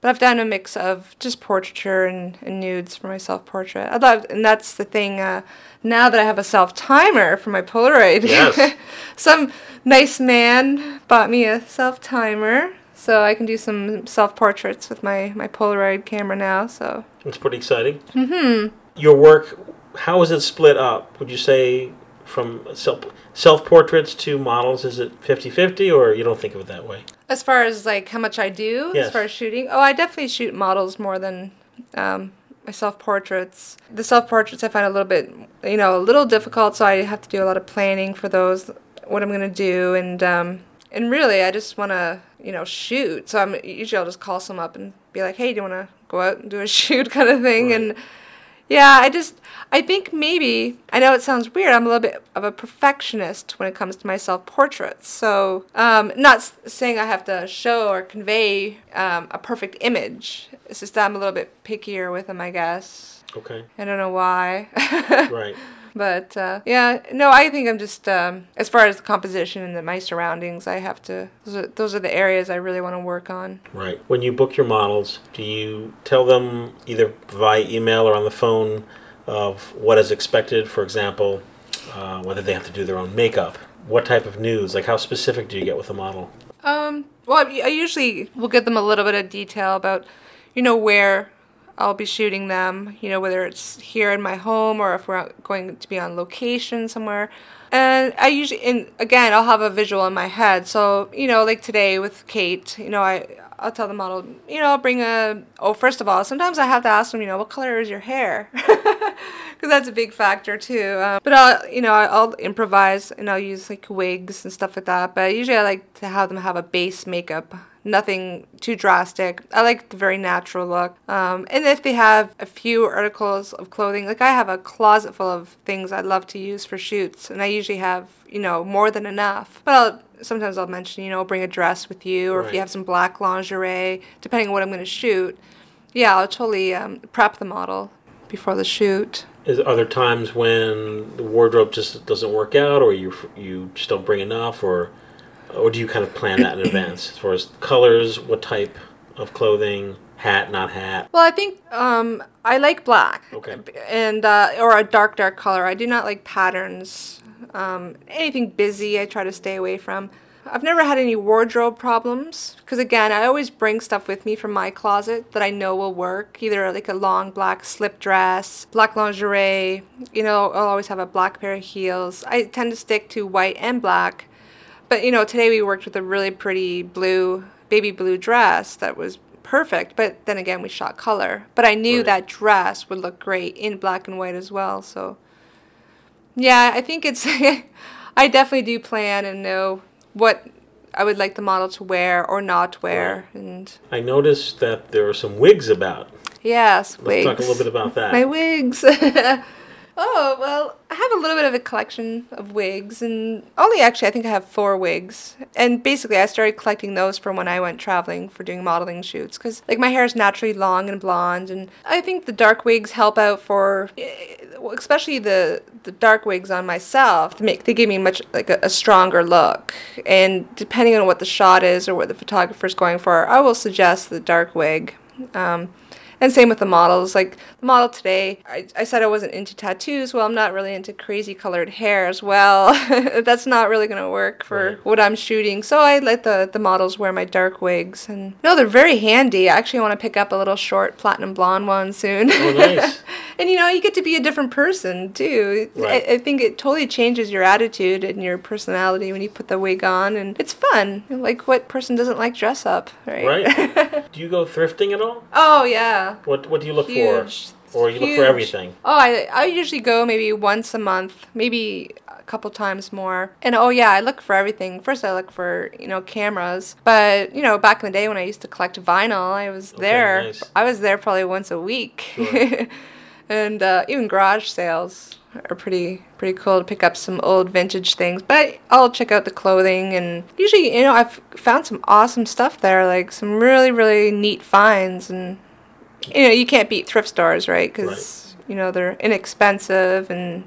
But I've done a mix of just portraiture and, and nudes for my self-portrait. I love, and that's the thing, uh, now that I have a self-timer for my Polaroid. Yes. Some nice man bought me a self-timer, so I can do some self-portraits with my, my Polaroid camera now. So that's pretty exciting. Mm-hmm. Your work, how is it split up? Would you say from self, self-portraits to models, is it fifty-fifty, or you don't think of it that way? As far as, like, how much I do, yes. as far as shooting? Oh, I definitely shoot models more than um, my self-portraits. The self-portraits I find a little bit, you know, a little difficult, so I have to do a lot of planning for those, what I'm going to do, and um, and really, I just want to, you know, shoot. So I'm usually I'll just call some up and be like, hey, do you want to go out and do a shoot kind of thing, right. and... Yeah, I just, I think maybe, I know it sounds weird, I'm a little bit of a perfectionist when it comes to my self-portraits. So, um, not s- saying I have to show or convey um, a perfect image. It's just that I'm a little bit pickier with them, I guess. Okay. I don't know why. Right. But, uh, yeah, no, I think I'm just, um, as far as the composition and the, my surroundings, I have to, those are, those are the areas I really want to work on. Right. When you book your models, do you tell them either via email or on the phone of what is expected, for example, uh, whether they have to do their own makeup? What type of nudes? Like, how specific do you get with the model? Um, well, I usually will give them a little bit of detail about, you know, where I'll be shooting them, you know, whether it's here in my home or if we're going to be on location somewhere. And I usually, and again, I'll have a visual in my head. So, you know, like today with Kate, you know, I, I'll tell the model, you know, I'll bring a, oh, first of all, sometimes I have to ask them, you know, what color is your hair? Because that's a big factor too. Um, but, I'll, you know, I'll improvise and I'll use like wigs and stuff like that. But usually I like to have them have a base makeup. Nothing too drastic. I like the very natural look. Um, and if they have a few articles of clothing, like I have a closet full of things I love to use for shoots, and I usually have, you know, more than enough. But I'll, sometimes I'll mention, you know, bring a dress with you, or right. if you have some black lingerie, depending on what I'm going to shoot. Yeah, I'll totally um, prep the model before the shoot. Is, are there times when the wardrobe just doesn't work out, or you you just don't bring enough, or... Or do you kind of plan that in advance as far as colors, what type of clothing, hat, not hat? Well, I think um, I like black. Okay. And uh, or a dark, dark color. I do not like patterns. Um, anything busy I try to stay away from. I've never had any wardrobe problems because, again, I always bring stuff with me from my closet that I know will work, either like a long black slip dress, black lingerie. You know, I'll always have a black pair of heels. I tend to stick to white and black. But, you know, today we worked with a really pretty blue, baby blue dress that was perfect. But then again, we shot color. But I knew right. that dress would look great in black and white as well. So, yeah, I think it's, I definitely do plan and know what I would like the model to wear or not wear. Right. And I noticed that there are some wigs about. Yes, Let's wigs. Let's talk a little bit about that. My wigs. Oh, well, I have a little bit of a collection of wigs, and only actually I think I have four wigs. And basically I started collecting those from when I went traveling for doing modeling shoots, because like my hair is naturally long and blonde, and I think the dark wigs help out for, especially the, the dark wigs on myself, to make, they give me much like a, a stronger look. And depending on what the shot is or what the photographer is going for, I will suggest the dark wig. Um, And same with the models. Like the model today, I, I said I wasn't into tattoos. Well, I'm not really into crazy colored hair as well. That's not really going to work for right. what I'm shooting. So I let the, the models wear my dark wigs. And no, they're very handy. I actually want to pick up a little short platinum blonde one soon. Oh, nice. And, you know, you get to be a different person, too. Right. I, I think it totally changes your attitude and your personality when you put the wig on. And it's fun. Like, what person doesn't like dress up, right? Right. Do you go thrifting at all? Oh, yeah. What what do you look huge, for? Or you huge. Look for everything? Oh, I I usually go maybe once a month, maybe a couple times more. And oh yeah, I look for everything. First I look for, you know, cameras. But, you know, back in the day when I used to collect vinyl, I was okay, there. Nice. I was there probably once a week. Sure. And uh, even garage sales are pretty pretty cool to pick up some old vintage things. But I'll check out the clothing, and usually, you know, I've found some awesome stuff there, like some really, really neat finds. And you know, you can't beat thrift stores, right? Because, right. you know, they're inexpensive and...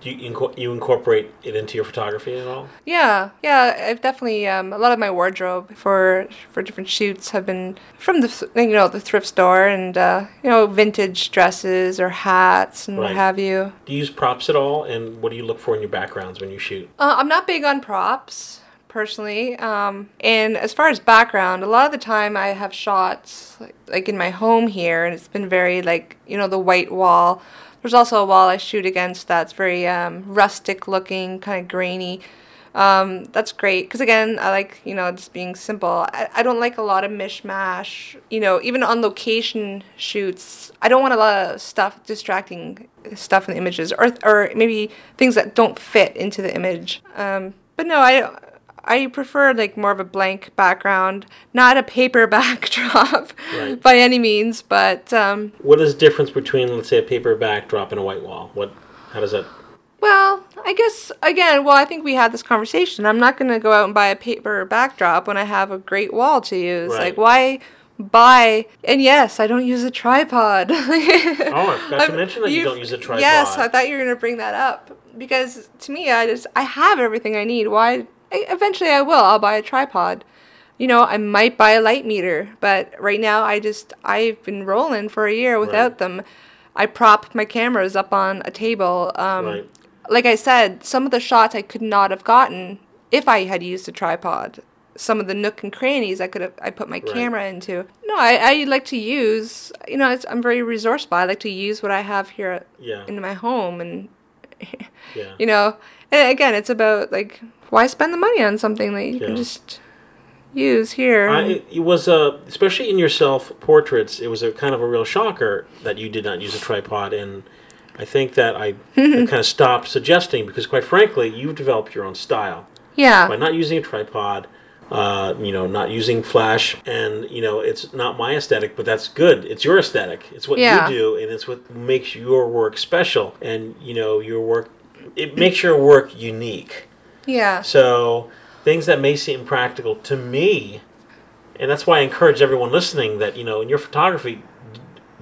Do you, inco- you incorporate it into your photography at all? Yeah. Yeah, I've definitely... Um, a lot of my wardrobe for for different shoots have been from, the you know, the thrift store and, uh, you know, vintage dresses or hats and right. what have you. Do you use props at all? And what do you look for in your backgrounds when you shoot? Uh, I'm not big on props, personally. Um, and as far as background, a lot of the time I have shots like, like in my home here, and it's been very like, you know, the white wall. There's also a wall I shoot against that's very um, rustic looking, kind of grainy. Um, that's great because, again, I like, you know, just being simple. I, I don't like a lot of mishmash, you know, even on location shoots. I don't want a lot of stuff, distracting stuff in the images, or or maybe things that don't fit into the image. Um, but no, I I prefer like more of a blank background, not a paper backdrop right. by any means, but... Um, what is the difference between, let's say, a paper backdrop and a white wall? What? How does that... Well, I guess, again, well, I think we had this conversation. I'm not going to go out and buy a paper backdrop when I have a great wall to use. Right. Like, why... Buy and yes, I don't use a tripod. Oh, I forgot to mention that you don't use a tripod. Yes, I thought you were going to bring that up because to me, I just I have everything I need. Why? I, eventually, I will. I'll buy a tripod. You know, I might buy a light meter, but right now, I just I've been rolling for a year without right. them. I prop my cameras up on a table. Um, right. Like I said, some of the shots I could not have gotten if I had used a tripod. Some of the nook and crannies I could have, I put my right. camera into. No, I, I like to use, you know, it's, I'm very resourceful. I like to use what I have here yeah. in my home. And, yeah. you know, and again, it's about, like, why spend the money on something that you yeah. can just use here? I, it was, a, especially in your self-portraits, it was a kind of a real shocker that you did not use a tripod. And I think that I, I kind of stopped suggesting because, quite frankly, you've developed your own style. Yeah. By not using a tripod. Uh, you know, not using flash, and you know, it's not my aesthetic, but that's good. It's your aesthetic. It's what yeah. you do, and it's what makes your work special. And you know, your work, it makes your work unique. Yeah. So things that may seem practical to me, and that's why I encourage everyone listening that you know, in your photography,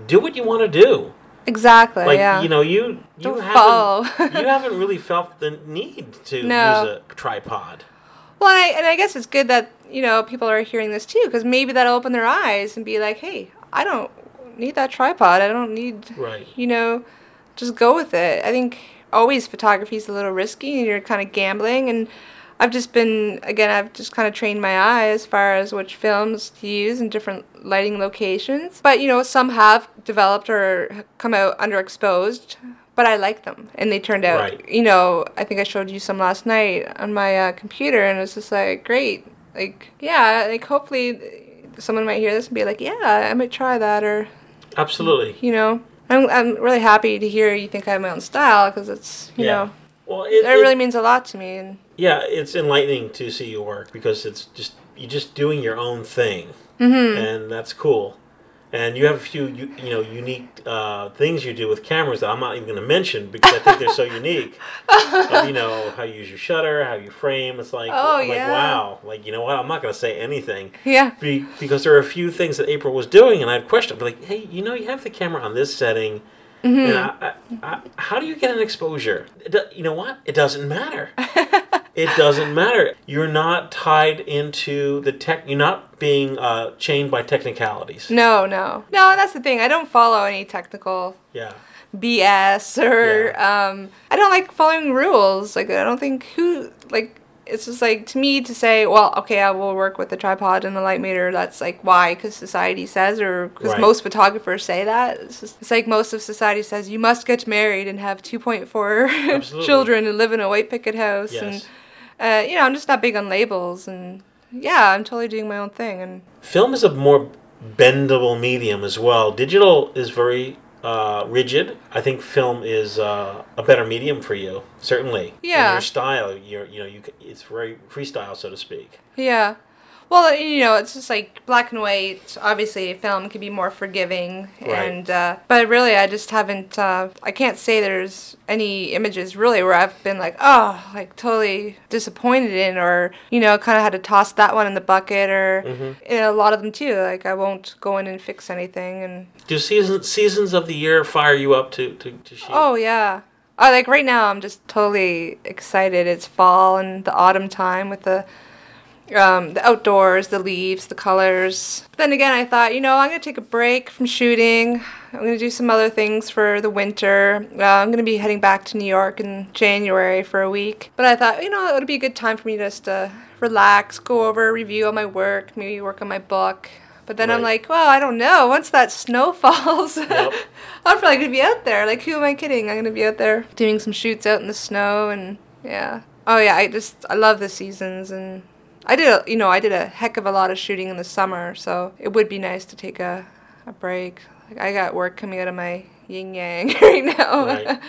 do what you want to do. Exactly. Like, yeah. you know, you you Don't haven't you haven't really felt the need to no. use a tripod. Well, and I, and I guess it's good that, you know, people are hearing this too, because maybe that'll open their eyes and be like, hey, I don't need that tripod. I don't need, right. you know, just go with it. I think always photography is a little risky and you're kind of gambling. And I've just been, again, I've just kind of trained my eye as far as which films to use in different lighting locations. But, you know, some have developed or come out underexposed. But I like them, and they turned out, right. you know, I think I showed you some last night on my uh, computer, and it was just like, great, like, yeah, like, hopefully someone might hear this and be like, yeah, I might try that, or... Absolutely. You know, I'm I'm really happy to hear you think I have my own style, because it's, you yeah. know, well, it, it really it, means a lot to me. And yeah, it's enlightening to see you work, because it's just, you're just doing your own thing, mm-hmm. and that's cool. And you have a few, you, you know, unique uh, things you do with cameras that I'm not even going to mention because I think they're so unique. But, you know, how you use your shutter, how you frame. It's like, oh, like yeah. wow. Like, you know what? I'm not going to say anything. Yeah. Be, because there are a few things that April was doing, and I had questions. I'd be like, hey, you know, you have the camera on this setting. Mm-hmm. And I, I, I, how do you get an exposure? Do, you know what? It doesn't matter. It doesn't matter. You're not tied into the tech. You're not being uh, chained by technicalities. No, no. No, and that's the thing. I don't follow any technical yeah. B S or... Yeah. Um, I don't like following rules. Like, I don't think who... Like, it's just like, to me, to say, well, okay, I will work with a tripod and a light meter. That's like, why? Because society says, or because right. most photographers say that. It's, just, it's like most of society says, you must get married and have two point four children and live in a white picket house. Yes. And, Uh, you know, I'm just not big on labels, and yeah, I'm totally doing my own thing. And film is a more bendable medium as well. Digital is very uh, rigid. I think film is uh, a better medium for you, certainly. Yeah. And your style, you're, you know, you it's very freestyle, so to speak. Yeah. Well, you know, it's just like black and white. Obviously, film can be more forgiving, right. and uh, but really, I just haven't. Uh, I can't say there's any images really where I've been like, oh, like totally disappointed in, or you know, kind of had to toss that one in the bucket, or mm-hmm. you know, a lot of them too. Like I won't go in and fix anything. And do seasons seasons of the year fire you up to to, to shoot? Oh yeah. Uh, like right now, I'm just totally excited. It's fall and the autumn time with the. Um, the outdoors, the leaves, the colors. But then again, I thought, you know, I'm going to take a break from shooting. I'm going to do some other things for the winter. Uh, I'm going to be heading back to New York in January for a week. But I thought, you know, it would be a good time for me just to relax, go over, review all my work, maybe work on my book. But then right. I'm like, well, I don't know. Once that snow falls, yep. I'm probably going to be out there. Like, who am I kidding? I'm going to be out there doing some shoots out in the snow. And yeah. Oh, yeah, I just, I love the seasons and... I did, a, you know, I did a heck of a lot of shooting in the summer, so it would be nice to take a, a break. Like I got work coming out of my yin yang right now. Right.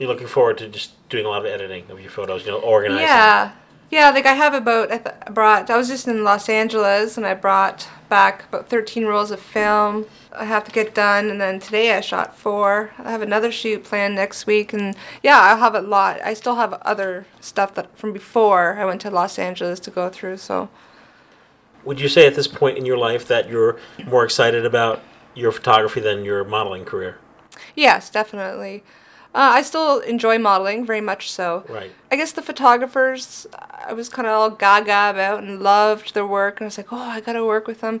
You're looking forward to just doing a lot of editing of your photos, you know, organizing. Yeah, Yeah, like I have about, I th- brought, I was just in Los Angeles and I brought back about thirteen rolls of film I have to get done, and then today I shot four. I have another shoot planned next week, and yeah, I'll have a lot. I still have other stuff that from before I went to Los Angeles to go through, so. Would you say at this point in your life that you're more excited about your photography than your modeling career? Yes, definitely. Uh, I still enjoy modeling, very much so. Right. I guess the photographers, I was kind of all gaga about and loved their work. And I was like, oh, I got to work with them.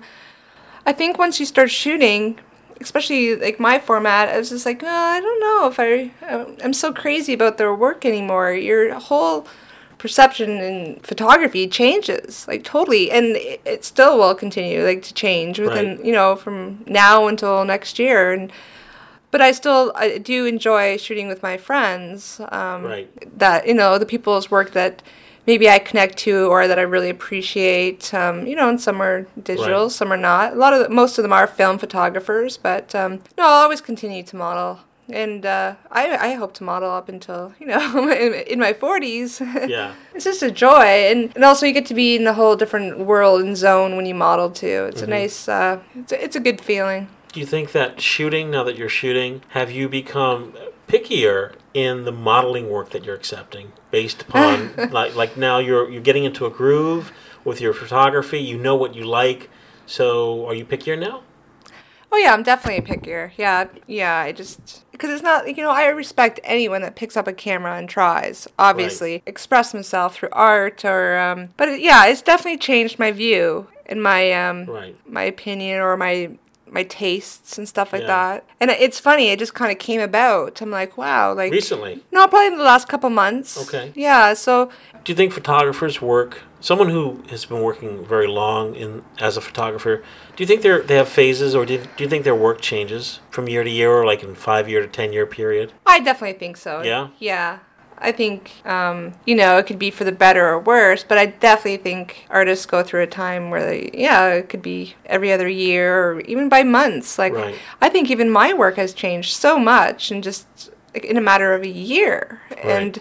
I think once you start shooting, especially like my format, I was just like, oh, I don't know if I, I'm so crazy about their work anymore. Your whole perception in photography changes, like totally. And it, it still will continue like to change within, right. you know, from now until next year. And But I still I do enjoy shooting with my friends. Um, right. That, you know, the people's work that maybe I connect to or that I really appreciate. Um, you know, and some are digital, right. some are not. A lot of the, most of them are film photographers. But um, no, I'll always continue to model, and uh, I I hope to model up until you know in, in my forties. Yeah. It's just a joy, and, and also you get to be in a whole different world and zone when you model too. It's mm-hmm. a nice. Uh, it's a, it's a good feeling. Do you think that shooting, now that you're shooting, have you become pickier in the modeling work that you're accepting based upon, like, like now you're you're getting into a groove with your photography, you know what you like, so are you pickier now? Oh, yeah, I'm definitely pickier. Yeah, yeah, I just, because it's not, you know, I respect anyone that picks up a camera and tries, obviously, right. express themselves through art or, um, but yeah, it's definitely changed my view and my, um, right. my opinion or my... my tastes and stuff like yeah. that. And it's funny, it just kind of came about. I'm like, wow. like Recently? No, probably in the last couple months. Okay. Yeah, so... Do you think photographers work... Someone who has been working very long in as a photographer, do you think they they have phases, or do you, do you think their work changes from year to year, or like in five-year to ten-year period? I definitely think so. Yeah? Yeah. I think, um, you know, it could be for the better or worse, but I definitely think artists go through a time where, they, yeah, it could be every other year or even by months. Like, right. I think even my work has changed so much in just like, in a matter of a year. Right. And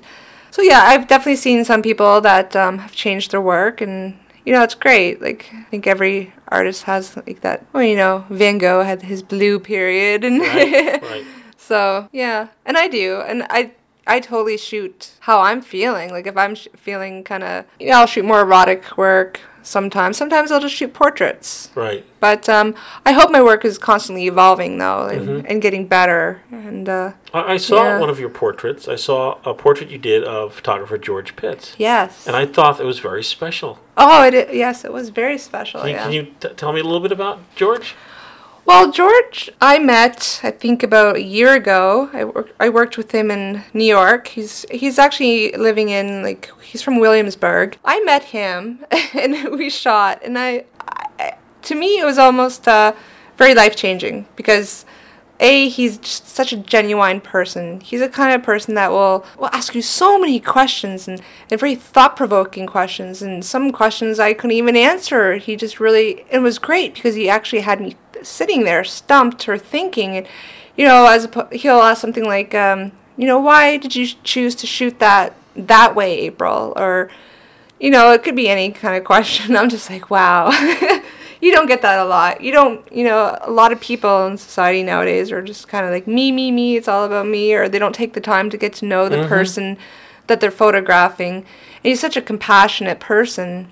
so, yeah, I've definitely seen some people that um, have changed their work, and, you know, it's great. Like, I think every artist has like that, well, you know, Van Gogh had his blue period. And right, right. So, yeah, and I do, and I... I totally shoot how I'm feeling. Like, if I'm sh- feeling kind of... You know, I'll shoot more erotic work sometimes. Sometimes I'll just shoot portraits. Right. But um, I hope my work is constantly evolving, though, and, mm-hmm. and getting better. And uh, I-, I saw yeah. one of your portraits. I saw a portrait you did of photographer George Pitts. Yes. And I thought it was very special. Oh, it is. Yes, it was very special, can you, yeah. Can you t- tell me a little bit about George? Well, George, I met, I think, about a year ago. I, work, I worked with him in New York. He's he's actually living in, like, he's from Williamsburg. I met him, and we shot, and I, I to me, it was almost uh, very life-changing, because, A, he's just such a genuine person. He's the kind of person that will, will ask you so many questions, and, and very thought-provoking questions, and some questions I couldn't even answer. He just really, it was great, because he actually had me sitting there stumped or thinking, and you know, as a, he'll ask something like, um, you know, why did you choose to shoot that that way, April? Or, you know, it could be any kind of question. I'm just like, wow, you don't get that a lot. You don't, you know, a lot of people in society nowadays are just kind of like me, me, me. It's all about me, or they don't take the time to get to know the mm-hmm. person that they're photographing. And he's such a compassionate person.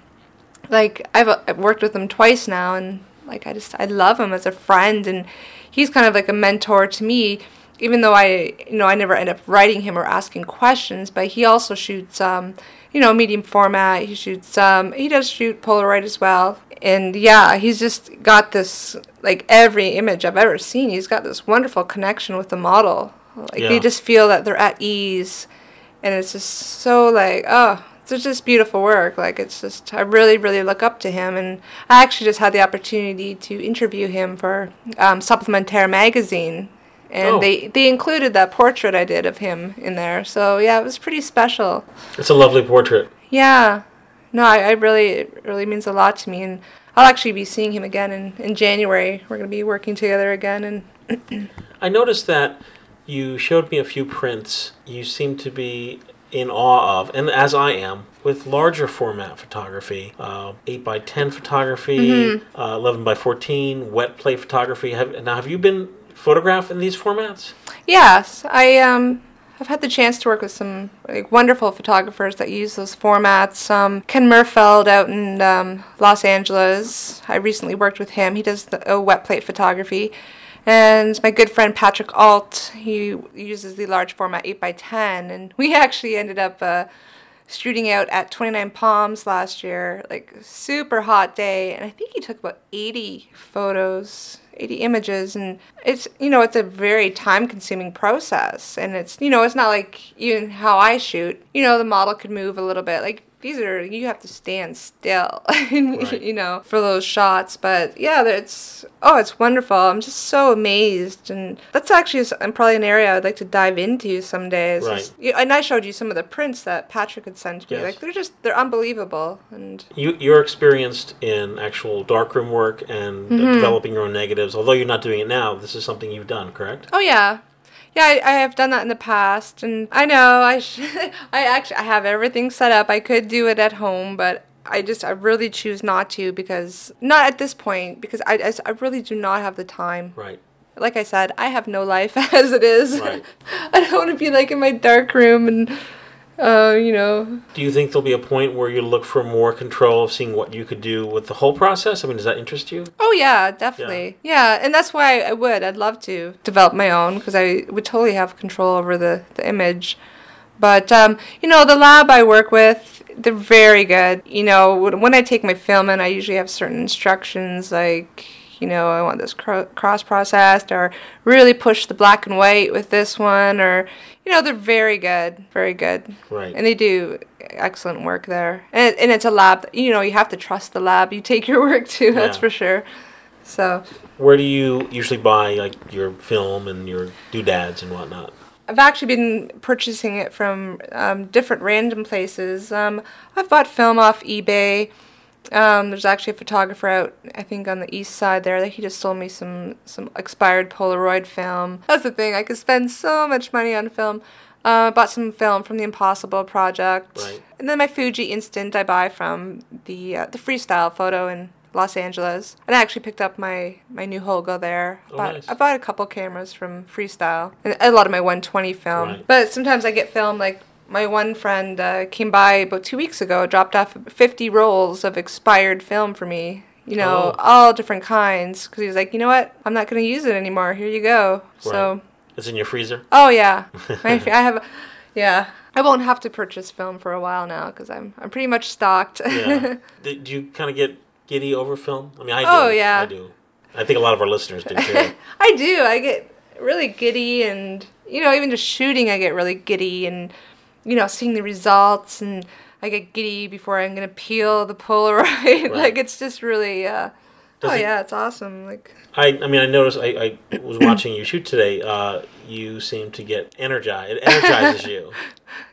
Like I've, I've worked with him twice now, and. Like, I just, I love him as a friend, and he's kind of like a mentor to me, even though I, you know, I never end up writing him or asking questions, but he also shoots, um, you know, medium format, he shoots, um, he does shoot Polaroid as well, and yeah, he's just got this, like, every image I've ever seen, he's got this wonderful connection with the model, like, yeah. they just feel that they're at ease, and it's just so, like, oh, it's just beautiful work. Like, it's just, I really, really look up to him. And I actually just had the opportunity to interview him for um, Supplementaire magazine. And oh. they, they included that portrait I did of him in there. So, yeah, it was pretty special. It's a lovely portrait. Yeah. No, I, I really, it really means a lot to me. And I'll actually be seeing him again in, in January. We're going to be working together again. And I noticed that you showed me a few prints. You seem to be in awe of, and as I am, with larger format photography, uh, eight by ten photography, mm-hmm. uh, eleven by fourteen, wet plate photography. Have, now, have you been photographed in these formats? Yes, I um, have had the chance to work with some like, wonderful photographers that use those formats. Um, Ken Merfeld out in um, Los Angeles, I recently worked with him. He does the uh, wet plate photography. And my good friend Patrick Alt, he uses the large format eight by ten, and we actually ended up uh, shooting out at twenty-nine Palms last year, like super hot day, and I think he took about eighty photos, eighty images, and it's, you know, it's a very time-consuming process, and it's, you know, it's not like even how I shoot, you know, the model could move a little bit, like, these are, you have to stand still, right. you know, for those shots. But yeah, it's, oh, it's wonderful. I'm just so amazed. And that's actually probably an area I'd like to dive into some days. Right. Just, and I showed you some of the prints that Patrick had sent to me. Yes. Like, they're just, they're unbelievable. And you, you're experienced in actual darkroom work and mm-hmm. developing your own negatives. Although you're not doing it now, this is something you've done, correct? Oh, yeah. Yeah, I, I have done that in the past, and I know I should, I actually I have everything set up. I could do it at home, but I just I really choose not to because not at this point because I, I, I really do not have the time. Right. Like I said, I have no life as it is. Right. I don't want to be like in my dark room and uh, you know. Do you think there'll be a point where you look for more control of seeing what you could do with the whole process? I mean, does that interest you? Oh, yeah, definitely. Yeah, yeah, and that's why I would. I'd love to develop my own because I would totally have control over the, the image. But, um, you know, the lab I work with, they're very good. You know, when I take my film in, I usually have certain instructions like, you know, I want this cro- cross-processed or really push the black and white with this one or, you know, they're very good, very good. Right. And they do excellent work there. And, and it's a lab, you know, you have to trust the lab. You take your work too, yeah. That's for sure. So. Where do you usually buy, like, your film and your doodads and whatnot? I've actually been purchasing it from um, different random places. Um, I've bought film off eBay. Um, there's actually a photographer out, I think, on the east side there. He just sold me some, some expired Polaroid film. That's the thing. I could spend so much money on film. I uh, bought some film from the Impossible Project. Right. And then my Fuji Instant I buy from the uh, the Freestyle Photo in Los Angeles. And I actually picked up my, my new Holga there. I, oh, bought, nice. I bought a couple cameras from Freestyle. And a lot of my one twenty film. Right. But sometimes I get film, like, my one friend uh, came by about two weeks ago, dropped off fifty rolls of expired film for me, you know, oh. all different kinds, because he was like, you know what, I'm not going to use it anymore, here you go. Right. So it's in your freezer? Oh, yeah. My, I have, yeah. I won't have to purchase film for a while now, because I'm, I'm pretty much stocked. Yeah. Do you kind of get giddy over film? I mean, I do. Oh, yeah. I do. I think a lot of our listeners do, too. I do. I get really giddy, and, you know, even just shooting, I get really giddy, and you know, seeing the results, and I get giddy before I'm going to peel the Polaroid. Right. Like, it's just really, uh, oh, it, yeah, it's awesome. Like, I I mean, I noticed, I, I was watching you shoot today, uh, you seem to get energized. It energizes you.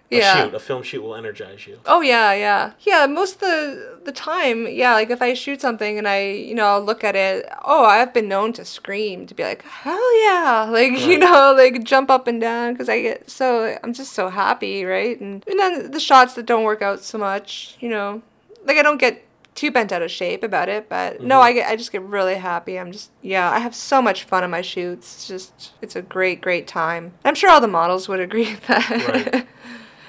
Yeah. A shoot, a film shoot will energize you. Oh, yeah, yeah. Yeah, most of the, the time, yeah, like, if I shoot something and I, you know, I'll look at it, oh, I've been known to scream, to be like, hell yeah, like, right. you know, like, jump up and down, because I get so, I'm just so happy, right? And, and then the shots that don't work out so much, you know, like, I don't get too bent out of shape about it, but mm-hmm. no, I get, I just get really happy. I'm just, yeah, I have so much fun on my shoots. It's just, it's a great, great time. I'm sure all the models would agree with that. Right.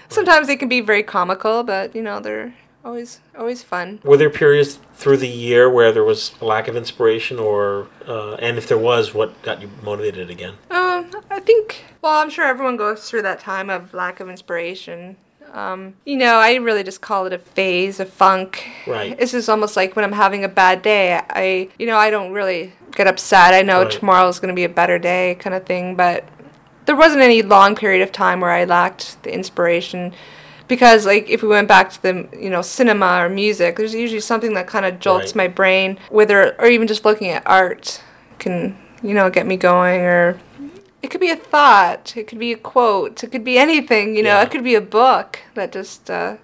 Sometimes they can be very comical, but, you know, they're always always fun. Were there periods through the year where there was a lack of inspiration, or, uh, and if there was, what got you motivated again? Um, I think, well, I'm sure everyone goes through that time of lack of inspiration. Um, you know, I really just call it a phase, a funk. Right. This is almost like when I'm having a bad day, I, you know, I don't really get upset. I know right. tomorrow's going to be a better day kind of thing, but there wasn't any long period of time where I lacked the inspiration because, like, if we went back to the, you know, cinema or music, there's usually something that kind of jolts right. my brain, whether, or even just looking at art can, you know, get me going, or it could be a thought, it could be a quote, it could be anything, you know, yeah. it could be a book that just uh,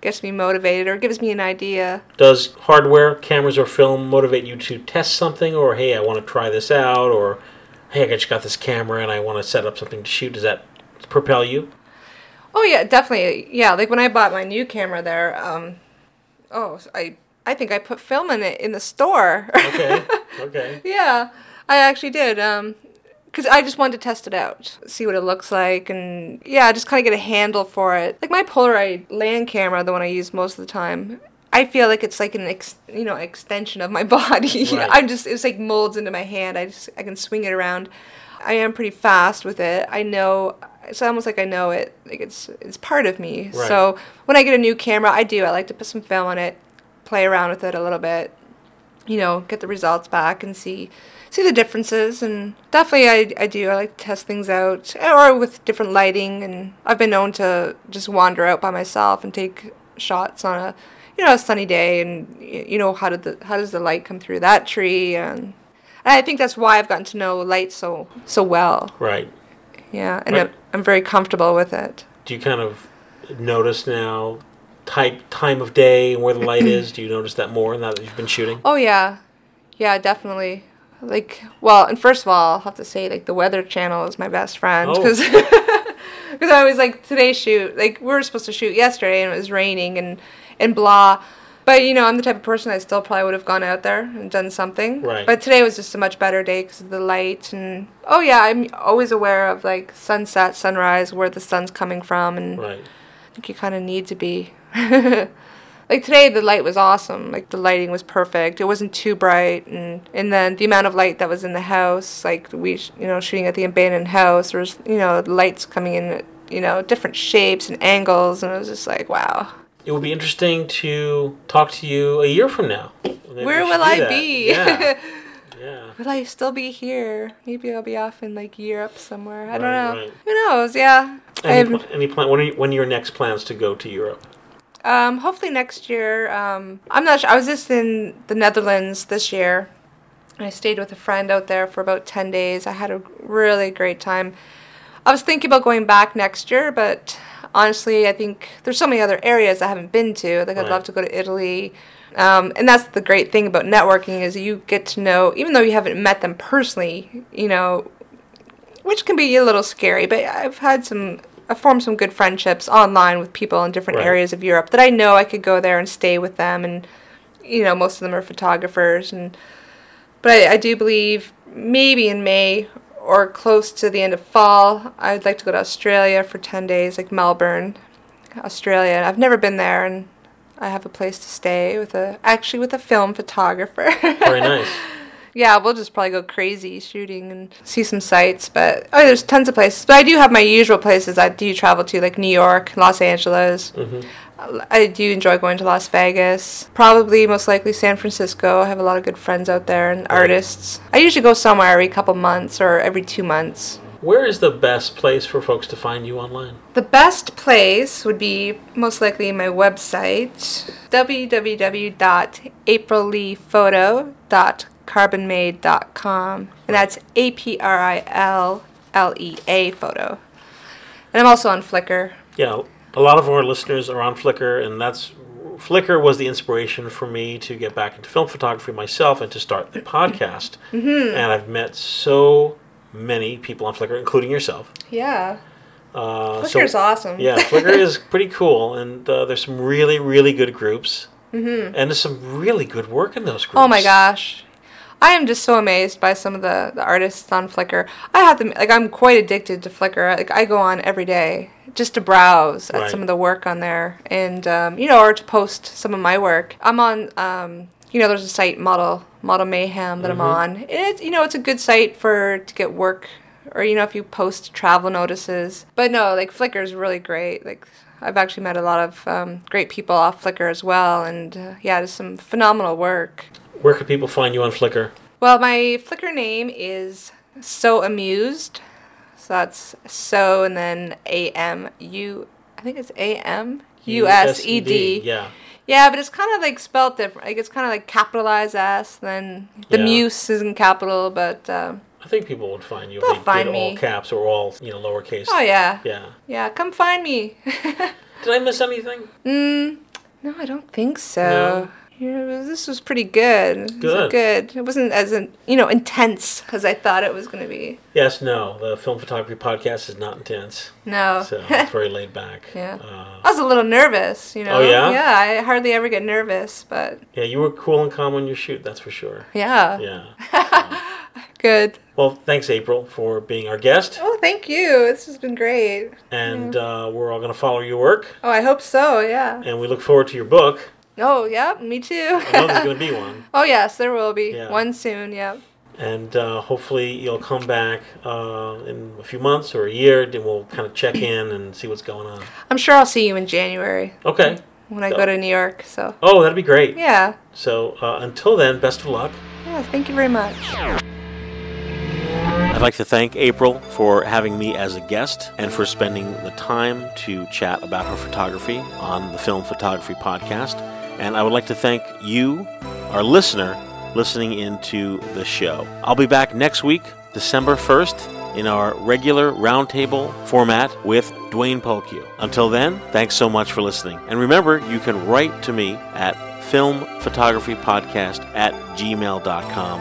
gets me motivated or gives me an idea. Does hardware, cameras, or film motivate you to test something, or, hey, I want to try this out, or hey, I just got this camera and I want to set up something to shoot? Does that propel you? Oh, yeah, definitely. Yeah, like when I bought my new camera there, um, oh, I I think I put film in it in the store. Okay, okay. Yeah, I actually did, um, because I just wanted to test it out, see what it looks like, and yeah, just kind of get a handle for it. Like my Polaroid Land camera, the one I use most of the time, I feel like it's like an ex, you know extension of my body. Right. I'm just it's like molds into my hand. I just I can swing it around. I am pretty fast with it. I know it's almost like I know it. Like it's it's part of me. Right. So when I get a new camera, I do. I like to put some film on it, play around with it a little bit. You know, get the results back and see see the differences. And definitely, I I do. I like to test things out, or with different lighting. And I've been known to just wander out by myself and take shots on a. You know, a sunny day, and you know how did the how does the light come through that tree, and, and I think that's why I've gotten to know light so so well. Right. Yeah, and right. I'm, I'm very comfortable with it. Do you kind of notice now type time of day and where the light is? Do you notice that more now that you've been shooting? Oh yeah, yeah, definitely. Like, well, and first of all, I'll have to say like the Weather Channel is my best friend because oh. because I was like today's shoot like we were supposed to shoot yesterday and it was raining and. And blah, but you know I'm the type of person I still probably would have gone out there and done something. Right. But today was just a much better day because of the light and oh yeah, I'm always aware of like sunset, sunrise, where the sun's coming from, and right. I think you kind of need to be. Like today, the light was awesome. Like the lighting was perfect. It wasn't too bright, and and then the amount of light that was in the house, like we sh- you know shooting at the abandoned house, there was you know lights coming in, at, you know different shapes and angles, and I was just like wow. It would be interesting to talk to you a year from now. Maybe Where will I that. be? Yeah. Yeah. Will I still be here? Maybe I'll be off in like Europe somewhere. I right, don't know. Right. Who knows? Yeah. Any, pl- any plan? When are, you, when are your next plans to go to Europe? Um, hopefully next year. Um, I'm not sure. I was just in the Netherlands this year. I stayed with a friend out there for about ten days. I had a really great time. I was thinking about going back next year, but... Honestly, I think there's so many other areas I haven't been to. Like, right. I'd love to go to Italy. Um, and that's the great thing about networking is you get to know, even though you haven't met them personally, you know, which can be a little scary. But I've had some, I've formed some good friendships online with people in different right. areas of Europe that I know I could go there and stay with them. And, you know, most of them are photographers. And But I, I do believe maybe in May or close to the end of fall, I'd like to go to Australia for ten days, like Melbourne, Australia. I've never been there, and I have a place to stay with a actually with a film photographer. Very nice. Yeah, we'll just probably go crazy shooting and see some sights. But oh, there's tons of places. But I do have my usual places I do travel to, like New York, Los Angeles. Mm-hmm. I do enjoy going to Las Vegas. Probably, most likely, San Francisco. I have a lot of good friends out there and artists. I usually go somewhere every couple months or every two months. Where is the best place for folks to find you online? The best place would be most likely my website, w w w dot april lee photo dot carbon made dot com. And that's A P R I L L E A photo. And I'm also on Flickr. Yeah. A lot of our listeners are on Flickr, and that's Flickr was the inspiration for me to get back into film photography myself and to start the podcast. Mm-hmm. And I've met so many people on Flickr, including yourself. Yeah. Uh, Flickr's so, awesome. Yeah, Flickr is pretty cool, and uh, there's some really, really good groups. Mm-hmm. And there's some really good work in those groups. Oh, my gosh. I am just so amazed by some of the, the artists on Flickr. I have them, like, I'm quite addicted to Flickr. Like, I go on every day just to browse at right. some of the work on there and, um, you know, or to post some of my work. I'm on, um, you know, there's a site, Model Model Mayhem, that mm-hmm. I'm on. And it's, you know, it's a good site for, to get work or, you know, if you post travel notices. But no, like, Flickr is really great. Like, I've actually met a lot of um, great people off Flickr as well. And, uh, yeah, there's some phenomenal work. Where could people find you on Flickr? Well, my Flickr name is So Amused. So that's So and then A M U, I think it's A M U S E D. Yeah. Yeah, but it's kind of like spelled different. Like it's kind of like capitalized S, then the yeah. muse is in capital, but... Um, I think people would find you if they find did me. All caps or all, you know, lowercase. Oh, yeah. Yeah. Yeah, come find me. Did I miss anything? Mm, no, I don't think so. No. yeah, this was pretty good. Good. Good. It wasn't as, you know, intense as I thought it was going to be. Yes, no. The Film Photography Podcast is not intense. No. So it's very laid back. Yeah. Uh, I was a little nervous, you know. Oh, yeah? Yeah, I hardly ever get nervous, but... Yeah, you were cool and calm on your shoot, that's for sure. Yeah. Yeah. So. Good. Well, thanks, April, for being our guest. Oh, thank you. This has been great. And yeah. uh, we're all going to follow your work. Oh, I hope so, yeah. And we look forward to your book. Oh, yeah, me too. I know there's going to be one. Oh, yes, there will be. Yeah. One soon, yeah. And uh, hopefully you'll come back uh, in a few months or a year, and we'll kind of check in and see what's going on. I'm sure I'll see you in January. Okay. When I so. go to New York, so. Oh, that'd be great. Yeah. So uh, until then, best of luck. Yeah, thank you very much. I'd like to thank April for having me as a guest and for spending the time to chat about her photography on the Film Photography Podcast. And I would like to thank you, our listener, listening into the show. I'll be back next week, December first, in our regular roundtable format with Dwayne Polkio. Until then, thanks so much for listening. And remember, you can write to me at filmphotographypodcast at gmail dot com.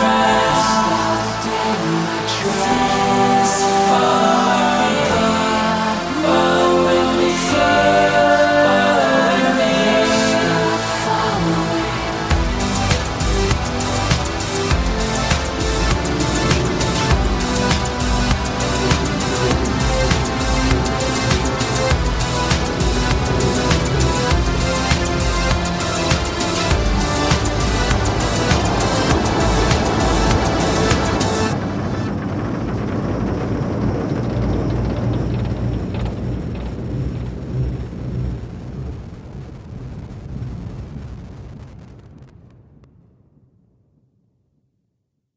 Right.